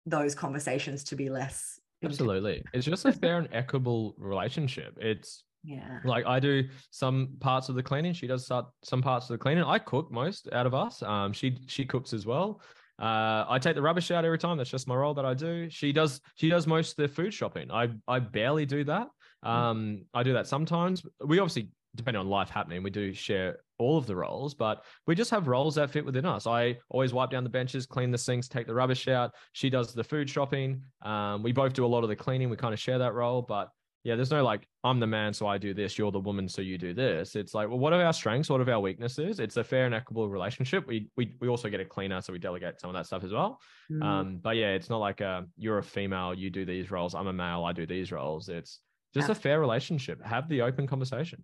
those conversations to be less. Absolutely. It's just a fair and equitable relationship. It's yeah like, I do some parts of the cleaning, she does some parts of the cleaning, I cook most out of us, um she she cooks as well. Uh, I take the rubbish out every time. That's just my role that I do. She does, she does most of the food shopping. I, I barely do that. Um, I do that sometimes. We obviously, depending on life happening, we do share all of the roles, but we just have roles that fit within us. I always wipe down the benches, clean the sinks, take the rubbish out. She does the food shopping. Um, we both do a lot of the cleaning. We kind of share that role, but yeah, there's no like, I'm the man, so I do this. You're the woman, so you do this. It's like, well, what are our strengths? What are our weaknesses? It's a fair and equitable relationship. We we we also get a cleaner, so we delegate some of that stuff as well. Mm. Um, but yeah, it's not like a, you're a female, you do these roles. I'm a male, I do these roles. It's just yeah. a fair relationship. Have the open conversation.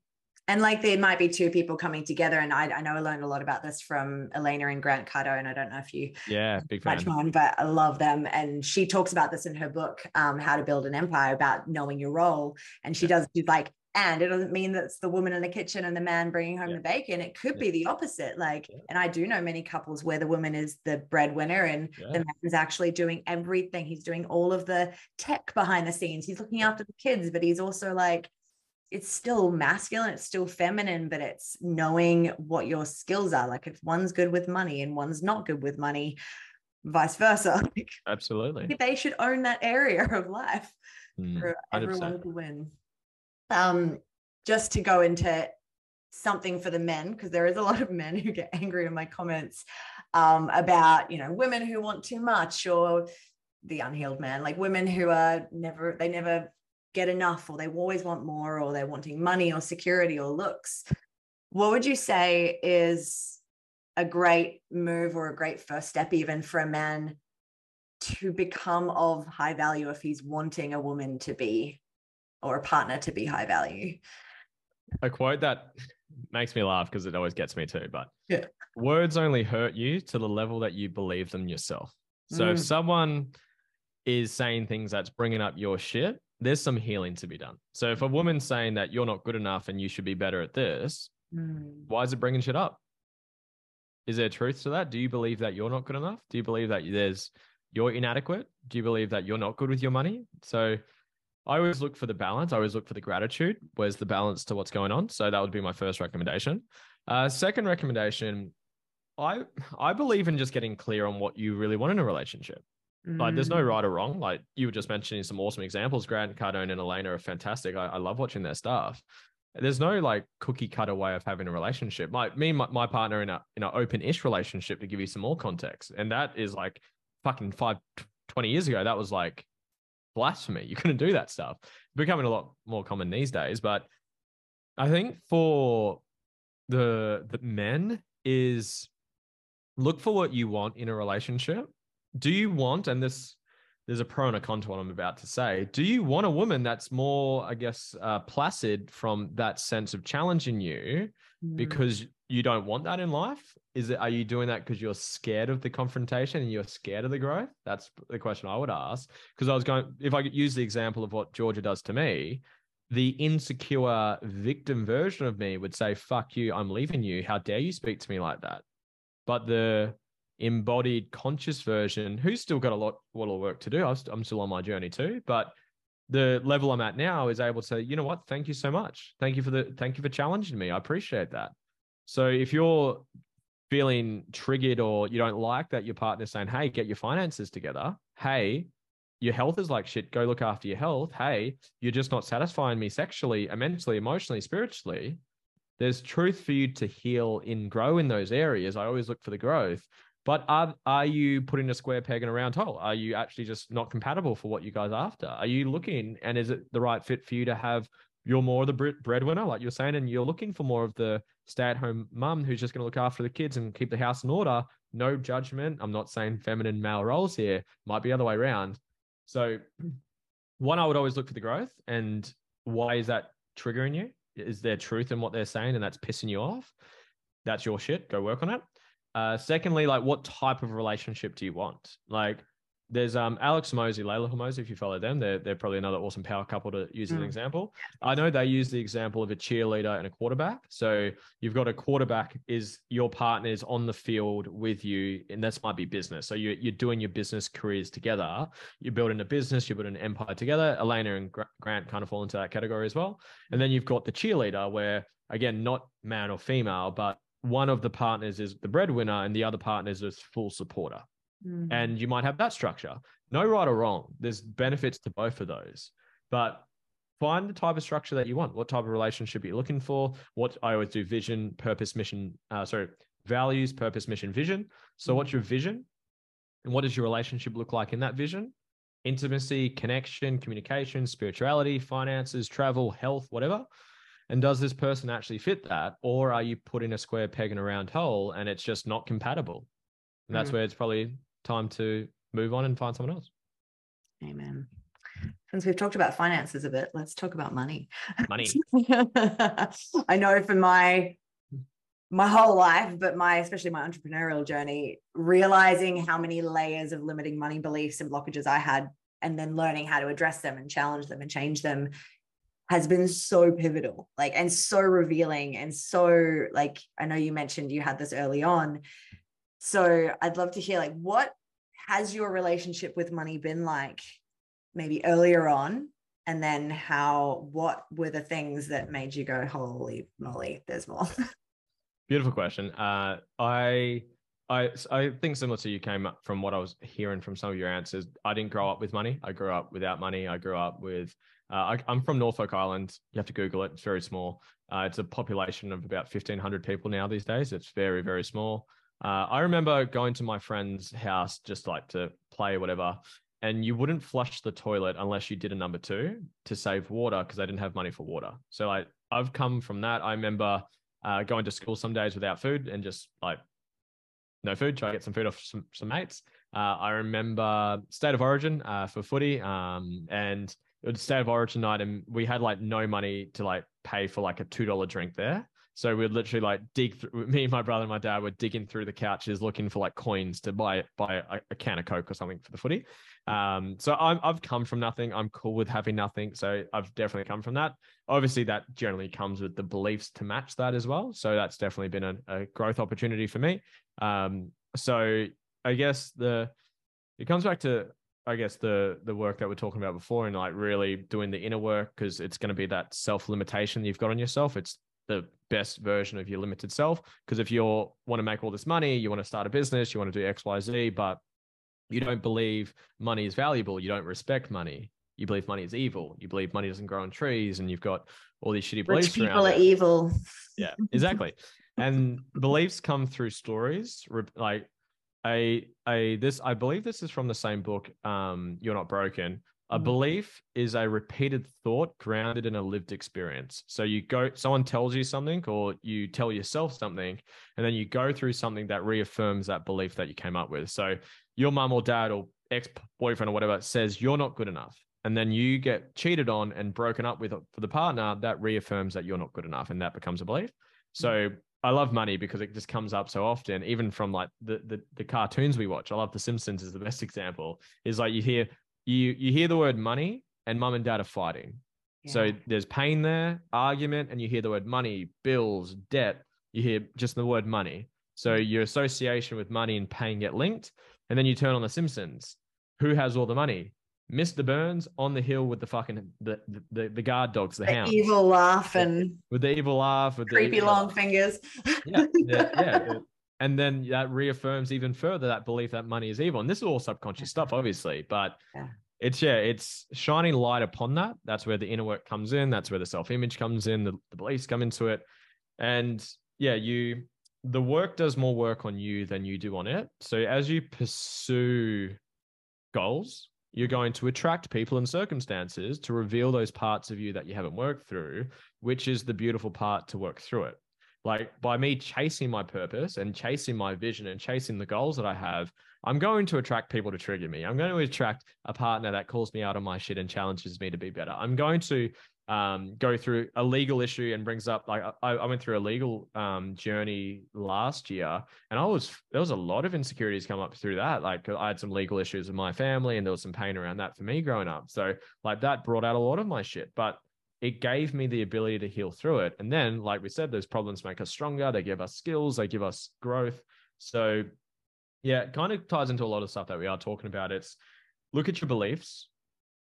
And like, there might be two people coming together. And I, I know I learned a lot about this from Elena and Grant Cardone. I don't know if you yeah, big fan. On, but I love them. And she talks about this in her book, um, How to Build an Empire, about knowing your role. And she yeah. does do like, and it doesn't mean that's the woman in the kitchen and the man bringing home yeah. the bacon. It could yeah. be the opposite. Like, yeah. and I do know many couples where the woman is the breadwinner and yeah. the man is actually doing everything. He's doing all of the tech behind the scenes. He's looking after the kids, but he's also like, it's still masculine, it's still feminine, but it's knowing what your skills are. Like, if one's good with money and one's not good with money, vice versa. Like, absolutely. They should own that area of life mm, for everyone to win. Um, just to go into something for the men, because there is a lot of men who get angry in my comments um, about, you know, women who want too much, or the unhealed man, like women who are never, they never get enough, or they always want more, or they're wanting money or security or looks. What would you say is a great move or a great first step even for a man to become of high value if he's wanting a woman to be, or a partner to be, high value? A quote that makes me laugh because it always gets me too, but yeah. Words only hurt you to the level that you believe them yourself. So mm. if someone is saying things that's bringing up your shit, there's some healing to be done. So if a woman's saying that you're not good enough and you should be better at this, mm. why is it bringing shit up? Is there truth to that? Do you believe that you're not good enough? Do you believe that there's you're inadequate? Do you believe that you're not good with your money? So I always look for the balance. I always look for the gratitude. Where's the balance to what's going on? So that would be my first recommendation. Uh, second recommendation, I I believe in just getting clear on what you really want in a relationship. Mm. Like there's no right or wrong. Like you were just mentioning some awesome examples. Grant Cardone and Elena are fantastic. I, I love watching their stuff. There's no like cookie cutter way of having a relationship. My, me and my, my partner in a in an open-ish relationship, to give you some more context. And that is like fucking five, twenty years ago, that was like blasphemy. You couldn't do that stuff. It's becoming a lot more common these days. But I think for the, the men is look for what you want in a relationship. Do you want, and this, there's a pro and a con to what I'm about to say, do you want a woman that's more, I guess, uh, placid from that sense of challenging you mm. because you don't want that in life? Is it, are you doing that because you're scared of the confrontation and you're scared of the growth? That's the question I would ask. Because I was going, if I could use the example of what Georgia does to me, the insecure victim version of me would say, fuck you, I'm leaving you. How dare you speak to me like that? But the embodied conscious version, who's still got a lot, a lot of work to do. I'm still on my journey too, but the level I'm at now is able to say, you know what? Thank you so much. Thank you for the, thank you for challenging me. I appreciate that. So if you're feeling triggered or you don't like that your partner's saying, hey, get your finances together. Hey, your health is like shit. Go look after your health. Hey, you're just not satisfying me sexually, mentally, emotionally, spiritually. There's truth for you to heal and grow in those areas. I always look for the growth. But are, are you putting a square peg in a round hole? Are you actually just not compatible for what you guys are after? Are you looking, and is it the right fit for you to have, you're more of the breadwinner, like you're saying, and you're looking for more of the stay-at-home mum who's just going to look after the kids and keep the house in order. No judgment. I'm not saying feminine male roles here. Might be the other way around. So one, I would always look for the growth. And why is that triggering you? Is there truth in what they're saying and that's pissing you off? That's your shit. Go work on it. Uh, secondly, like what type of relationship do you want? Like there's um, Alex Mosey, Layla Hormozi, if you follow them, they're, they're probably another awesome power couple to use mm. as an example. I know they use the example of a cheerleader and a quarterback. So you've got a quarterback is your partner is on the field with you, and this might be business. So you're, you're doing your business careers together. You're building a business, you're building an empire together. Elena and Grant kind of fall into that category as well. And then you've got the cheerleader where, again, not man or female, but one of the partners is the breadwinner and the other partner is a full supporter. Mm. And you might have that structure. No right or wrong. There's benefits to both of those, but find the type of structure that you want. What type of relationship you're looking for? What I always do: vision, purpose, mission. Uh, sorry, values, purpose, mission, vision. So, mm. what's your vision, and what does your relationship look like in that vision? Intimacy, connection, communication, spirituality, finances, travel, health, whatever. And does this person actually fit that, or are you putting a square peg in a round hole and it's just not compatible? And that's mm. where it's probably time to move on and find someone else. Amen. Since we've talked about finances a bit, let's talk about money. Money. I know for my my whole life, but my especially my entrepreneurial journey, realizing how many layers of limiting money beliefs and blockages I had, and then learning how to address them and challenge them and change them has been so pivotal, like, and so revealing. And so, like, I know you mentioned you had this early on. So I'd love to hear, like, what has your relationship with money been like maybe earlier on? And then how, what were the things that made you go, holy moly, there's more? Beautiful question. Uh, I I I think similar to you came up from what I was hearing from some of your answers. I didn't grow up with money. I grew up without money. I grew up with, uh, I, I'm from Norfolk Island. You have to Google it. It's very small. Uh, it's a population of about fifteen hundred people now these days. It's very, very small. Uh, I remember going to my friend's house just like to play or whatever, and you wouldn't flush the toilet unless you did a number two to save water because I didn't have money for water. So I, I've come from that. I remember uh, going to school some days without food and just like, no food, try to get some food off some, some mates. Uh, I remember State of Origin uh, for footy um, and it was State of Origin night and we had like no money to like pay for like a two dollar drink there. So we'd literally like dig through, me and my brother and my dad were digging through the couches looking for like coins to buy buy a, a can of Coke or something for the footy. Um, so I'm, I've come from nothing. I'm cool with having nothing. So I've definitely come from that. Obviously that generally comes with the beliefs to match that as well. So that's definitely been a, a growth opportunity for me. Um, so I guess the, it comes back to, I guess the, the work that we're talking about before and like really doing the inner work, because it's going to be that self-limitation you've got on yourself. It's the best version of your limited self. Because if you want to make all this money, you want to start a business, you want to do X, Y, Z, but you don't believe money is valuable. You don't respect money. You believe money is evil. You believe money doesn't grow on trees, and you've got all these shitty beliefs. Rich people around are evil. Yeah, exactly. And beliefs come through stories. Like a a this, I believe this is from the same book, um, You're Not Broken. A belief is a repeated thought grounded in a lived experience. So you go, someone tells you something or you tell yourself something, and then you go through something that reaffirms that belief that you came up with. So your mom or dad or ex-boyfriend or whatever says you're not good enough. And then you get cheated on and broken up with for the partner that reaffirms that you're not good enough. And that becomes a belief. So I love money because it just comes up so often, even from like the, the, the cartoons we watch. I love The Simpsons is the best example. Is like you hear, You you hear the word money and mum and dad are fighting. Yeah. So there's pain there, argument, and you hear the word money, bills, debt. You hear just the word money. So your association with money and pain get linked. And then you turn on The Simpsons. Who has all the money? Mister Burns on the hill with the fucking, the the, the guard dogs, the, the hounds. Evil laugh and. With the evil laugh. With creepy the long laugh. Fingers. Yeah, yeah, yeah. And then that reaffirms even further that belief that money is evil. And this is all subconscious stuff, obviously, but yeah. it's, yeah, it's shining light upon that. That's where the inner work comes in. That's where the self-image comes in, the, the beliefs come into it. And yeah, you, the work does more work on you than you do on it. So as you pursue goals, you're going to attract people and circumstances to reveal those parts of you that you haven't worked through, which is the beautiful part to work through it. Like by me chasing my purpose and chasing my vision and chasing the goals that I have, I'm going to attract people to trigger me. I'm going to attract a partner that calls me out on my shit and challenges me to be better. I'm going to um, go through a legal issue and brings up, like I, I went through a legal um, journey last year, and I was, there was a lot of insecurities come up through that. Like I had some legal issues with my family and there was some pain around that for me growing up. So like that brought out a lot of my shit, but it gave me the ability to heal through it. And then, like we said, those problems make us stronger. They give us skills. They give us growth. So yeah, it kind of ties into a lot of stuff that we are talking about. It's look at your beliefs.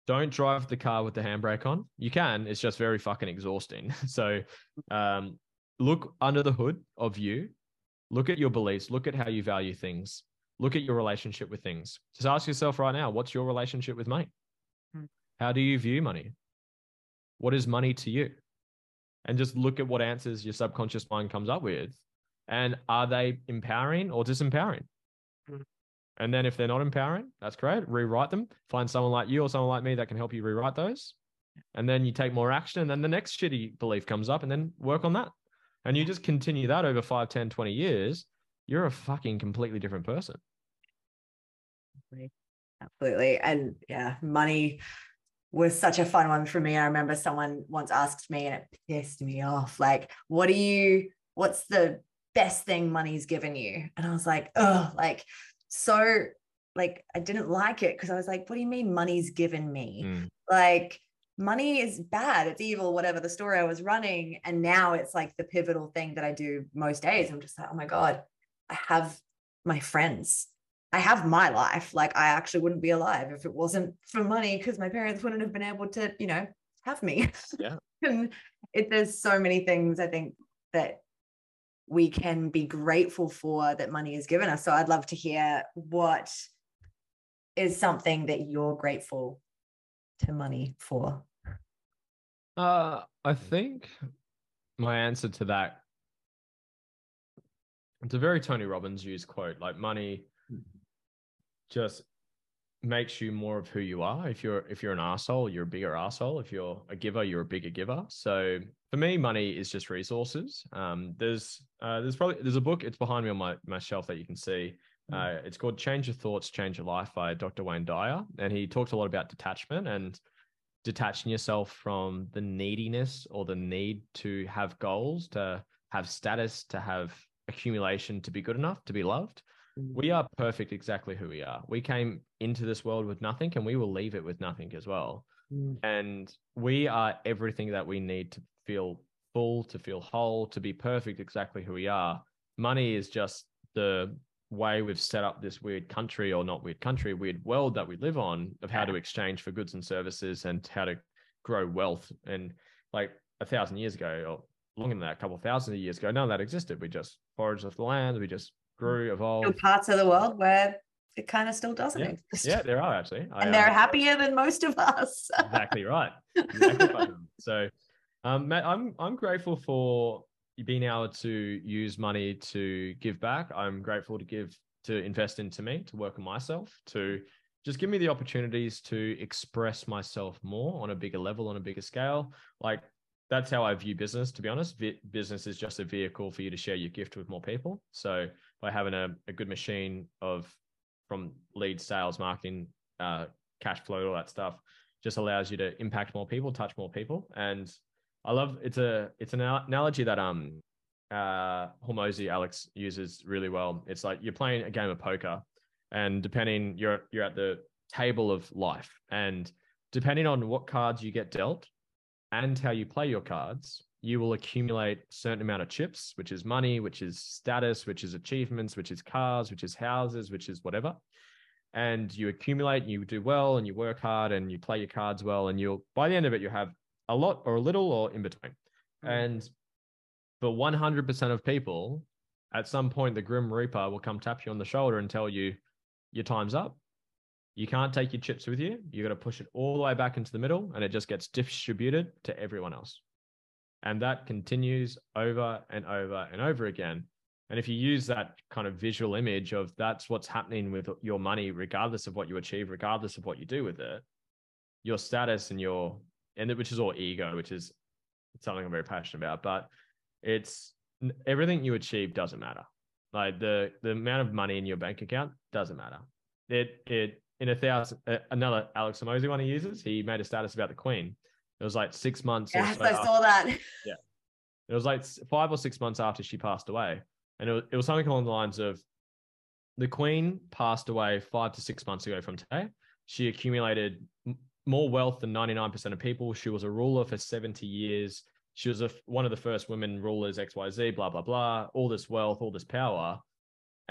Don't drive the car with the handbrake on. You can. It's just very fucking exhausting. So um, look under the hood of you. Look at your beliefs. Look at how you value things. Look at your relationship with things. Just ask yourself right now, what's your relationship with money? How do you view money? What is money to you? And just look at what answers your subconscious mind comes up with. And are they empowering or disempowering? Mm-hmm. And then if they're not empowering, that's great. Rewrite them. Find someone like you or someone like me that can help you rewrite those. And then you take more action. And then the next shitty belief comes up and then work on that. And you just continue that over five, ten, twenty years. You're a fucking completely different person. Absolutely. And yeah, money was such a fun one for me. I remember someone once asked me and it pissed me off. Like, what do you, what's the best thing money's given you? And I was like, oh, like, so like, I didn't like it. Cause I was like, what do you mean money's given me? Mm. Like money is bad. It's evil, whatever the story I was running. And now it's like the pivotal thing that I do most days. I'm just like, oh my God, I have my friends. I have my life. Like I actually wouldn't be alive if it wasn't for money, because my parents wouldn't have been able to, you know, have me. Yeah. And it, there's so many things I think that we can be grateful for that money has given us. So I'd love to hear, what is something that you're grateful to money for? Uh, I think my answer to that, it's a very Tony Robbins used quote, like money just makes you more of who you are. If you're, if you're an arsehole, you're a bigger arsehole. If you're a giver, you're a bigger giver. So for me, money is just resources. Um, there's, uh, there's probably, there's a book, it's behind me on my, my shelf that you can see. Uh, it's called Change Your Thoughts, Change Your Life by Doctor Wayne Dyer. And he talks a lot about detachment and detaching yourself from the neediness or the need to have goals, to have status, to have accumulation, to be good enough, to be loved. We are perfect exactly who we are. We came into this world with nothing and we will leave it with nothing as well. Mm. And we are everything that we need to feel full, to feel whole, to be perfect exactly who we are. Money is just the way we've set up this weird country, or not weird country, weird world that we live on, of how to exchange for goods and services and how to grow wealth. And like a thousand years ago, or longer than that, a couple of thousand years ago, none of that existed. We just foraged off the land. We just grew, evolved. Still parts of the world where it kind of still doesn't yeah. exist. Yeah, there are actually. And I, they're um, happier than most of us. Exactly right. Exactly. So, um, Matt, I'm, I'm grateful for being able to use money to give back. I'm grateful to give, to invest into me, to work on myself, to just give me the opportunities to express myself more on a bigger level, on a bigger scale. Like, that's how I view business, to be honest. V- business is just a vehicle for you to share your gift with more people. So by having a, a good machine of, from lead sales, marketing, uh, cash flow, all that stuff, just allows you to impact more people, touch more people. And I love, it's a, it's an analogy that um, uh, Hormozi Alex uses really well. It's like you're playing a game of poker, and depending, you're, you're at the table of life, and depending on what cards you get dealt and how you play your cards, you will accumulate a certain amount of chips, which is money, which is status, which is achievements, which is cars, which is houses, which is whatever. And you accumulate, and you do well, and you work hard, and you play your cards well, and you'll, by the end of it, you have a lot or a little or in between. Mm-hmm. And for one hundred percent of people, at some point, the Grim Reaper will come tap you on the shoulder and tell you, your time's up. You can't take your chips with you. You got to push it all the way back into the middle, and it just gets distributed to everyone else. And that continues over and over and over again. And if you use that kind of visual image of, that's what's happening with your money, regardless of what you achieve, regardless of what you do with it, your status and your, and which is all ego, which is something I'm very passionate about, but it's everything you achieve doesn't matter. Like the, the amount of money in your bank account doesn't matter. It, it, in a thousand, uh, another Alex Hormozi one he uses, he made a status about the Queen. It was like six months. Yes, or so I after, saw that. Yeah. It was like five or six months after she passed away. And it was, it was something along the lines of, the Queen passed away five to six months ago from today. She accumulated m- more wealth than ninety-nine percent of people. She was a ruler for seventy years. She was a, one of the first women rulers, X Y Z, blah, blah, blah, all this wealth, all this power.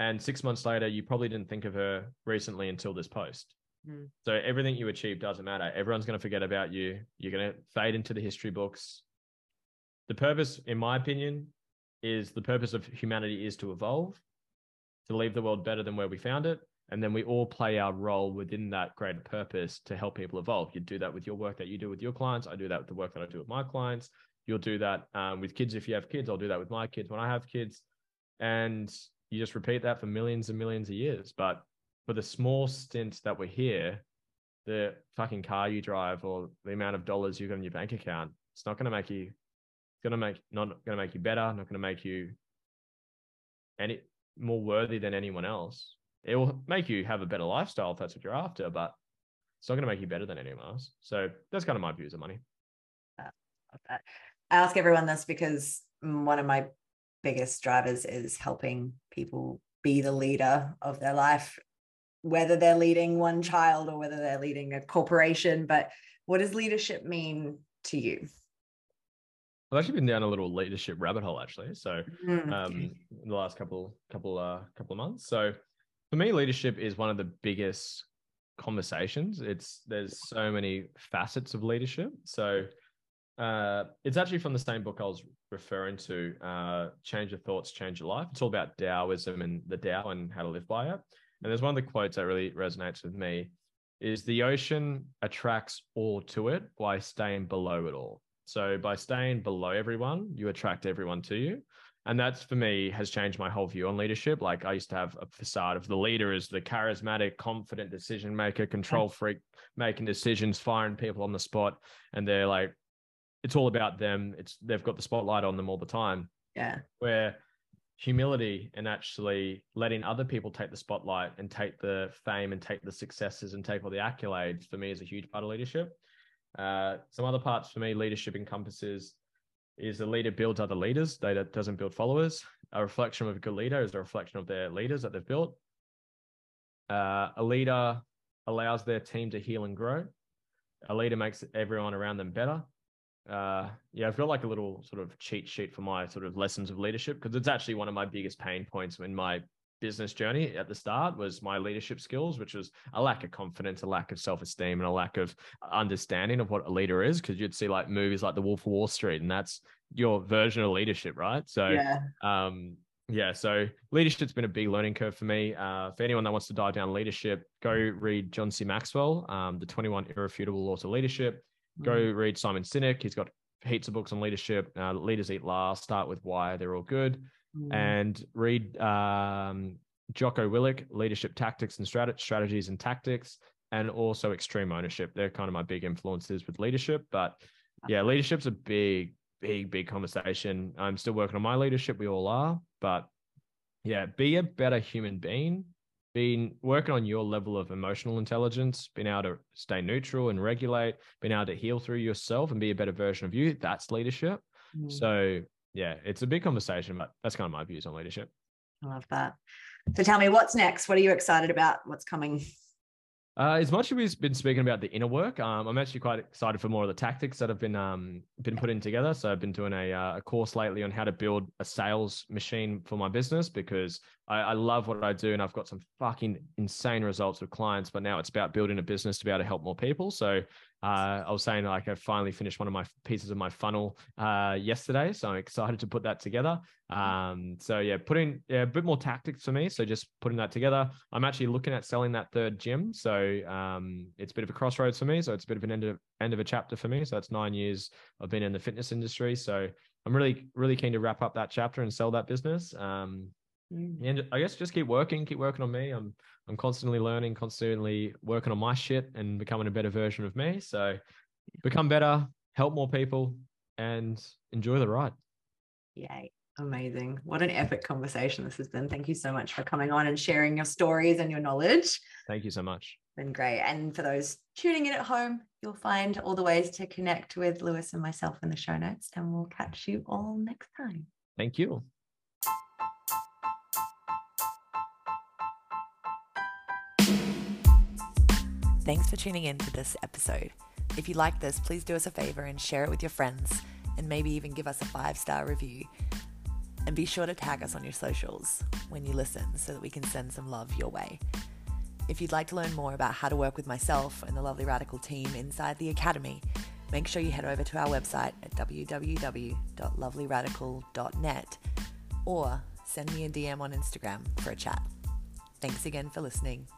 And six months later, you probably didn't think of her recently until this post. Mm. So everything you achieve doesn't matter. Everyone's going to forget about you. You're going to fade into the history books. The purpose, in my opinion, is the purpose of humanity is to evolve, to leave the world better than where we found it. And then we all play our role within that greater purpose to help people evolve. You do that with your work that you do with your clients. I do that with the work that I do with my clients. You'll do that um, with kids. If you have kids, I'll do that with my kids when I have kids. And you just repeat that for millions and millions of years. But for the small stint that we're here, the fucking car you drive or the amount of dollars you've got in your bank account, it's not going to make you, it's going to make, not going to make you better, not going to make you any more worthy than anyone else. It will make you have a better lifestyle if that's what you're after, but it's not going to make you better than anyone else. So that's kind of my views of money. I ask everyone this because one of my biggest drivers is helping people be the leader of their life, whether they're leading one child or whether they're leading a corporation. But what does leadership mean to you? I've actually been down a little leadership rabbit hole actually, so mm. um in the last couple couple uh couple of months. So for me, leadership is one of the biggest conversations. It's there's so many facets of leadership. So Uh, it's actually from the same book I was referring to, uh, Change Your Thoughts, Change Your Life. It's all about Taoism and the Tao and how to live by it. And there's one of the quotes that really resonates with me is, the ocean attracts all to it by staying below it all. So by staying below everyone, you attract everyone to you. And that's, for me, has changed my whole view on leadership. Like, I used to have a facade of the leader as the charismatic, confident decision maker, control freak, making decisions, firing people on the spot. And they're like, it's all about them. It's, they've got the spotlight on them all the time. Yeah. Where humility and actually letting other people take the spotlight and take the fame and take the successes and take all the accolades, for me, is a huge part of leadership. Uh, some other parts for me, leadership encompasses, is a leader builds other leaders. They doesn't build followers. A reflection of a good leader is a reflection of their leaders that they've built. Uh, a leader allows their team to heal and grow. A leader makes everyone around them better. Uh, yeah, I've got like a little sort of cheat sheet for my sort of lessons of leadership, because it's actually one of my biggest pain points in my business journey at the start was my leadership skills, which was a lack of confidence, a lack of self-esteem, and a lack of understanding of what a leader is. Because you'd see like movies like The Wolf of Wall Street, and that's your version of leadership, right? So yeah, um, yeah so leadership's been a big learning curve for me. Uh, for anyone that wants to dive down leadership, go read John C. Maxwell, um, The twenty-one Irrefutable Laws of Leadership. Go read Simon Sinek. He's got heaps of books on leadership. Uh, Leaders Eat Last, Start With Why. They're all good. Mm. And read um, Jocko Willink, Leadership Tactics and Strat- Strategies and Tactics, and also Extreme Ownership. They're kind of my big influences with leadership. But yeah, leadership's a big, big, big conversation. I'm still working on my leadership. We all are. But yeah, be a better human being. Been working on your level of emotional intelligence, being able to stay neutral and regulate, being able to heal through yourself and be a better version of you. That's leadership. Mm. So yeah, it's a big conversation, but that's kind of my views on leadership. I love that. So tell me, what's next? What are you excited about? What's coming? Uh, as much as we've been speaking about the inner work, um, I'm actually quite excited for more of the tactics that have been um, been putting together. So I've been doing a, uh, a course lately on how to build a sales machine for my business, because I, I love what I do and I've got some fucking insane results with clients, but now it's about building a business to be able to help more people. So uh, I was saying, like, I finally finished one of my pieces of my funnel uh, yesterday. So I'm excited to put that together. Um, so yeah, putting yeah, a bit more tactics for me. So just putting that together. I'm actually looking at selling that third gym. So Um, it's a bit of a crossroads for me. So it's a bit of an end of end of a chapter for me. So that's nine years I've been in the fitness industry. So I'm really, really keen to wrap up that chapter and sell that business. Um, and I guess just keep working, keep working on me. I'm, I'm constantly learning, constantly working on my shit and becoming a better version of me. So become better, help more people, and enjoy the ride. Yay. Amazing. What an epic conversation this has been. Thank you so much for coming on and sharing your stories and your knowledge. Thank you so much. It's been great. And for those tuning in at home, you'll find all the ways to connect with Lewis and myself in the show notes, and we'll catch you all next time. Thank you. Thanks for tuning in to this episode. If you like this, please do us a favor and share it with your friends, and maybe even give us a five-star review. And be sure to tag us on your socials when you listen so that we can send some love your way. If you'd like to learn more about how to work with myself and the Lovely Radical team inside the Academy, make sure you head over to our website at w w w dot lovely radical dot net or send me a D M on Instagram for a chat. Thanks again for listening,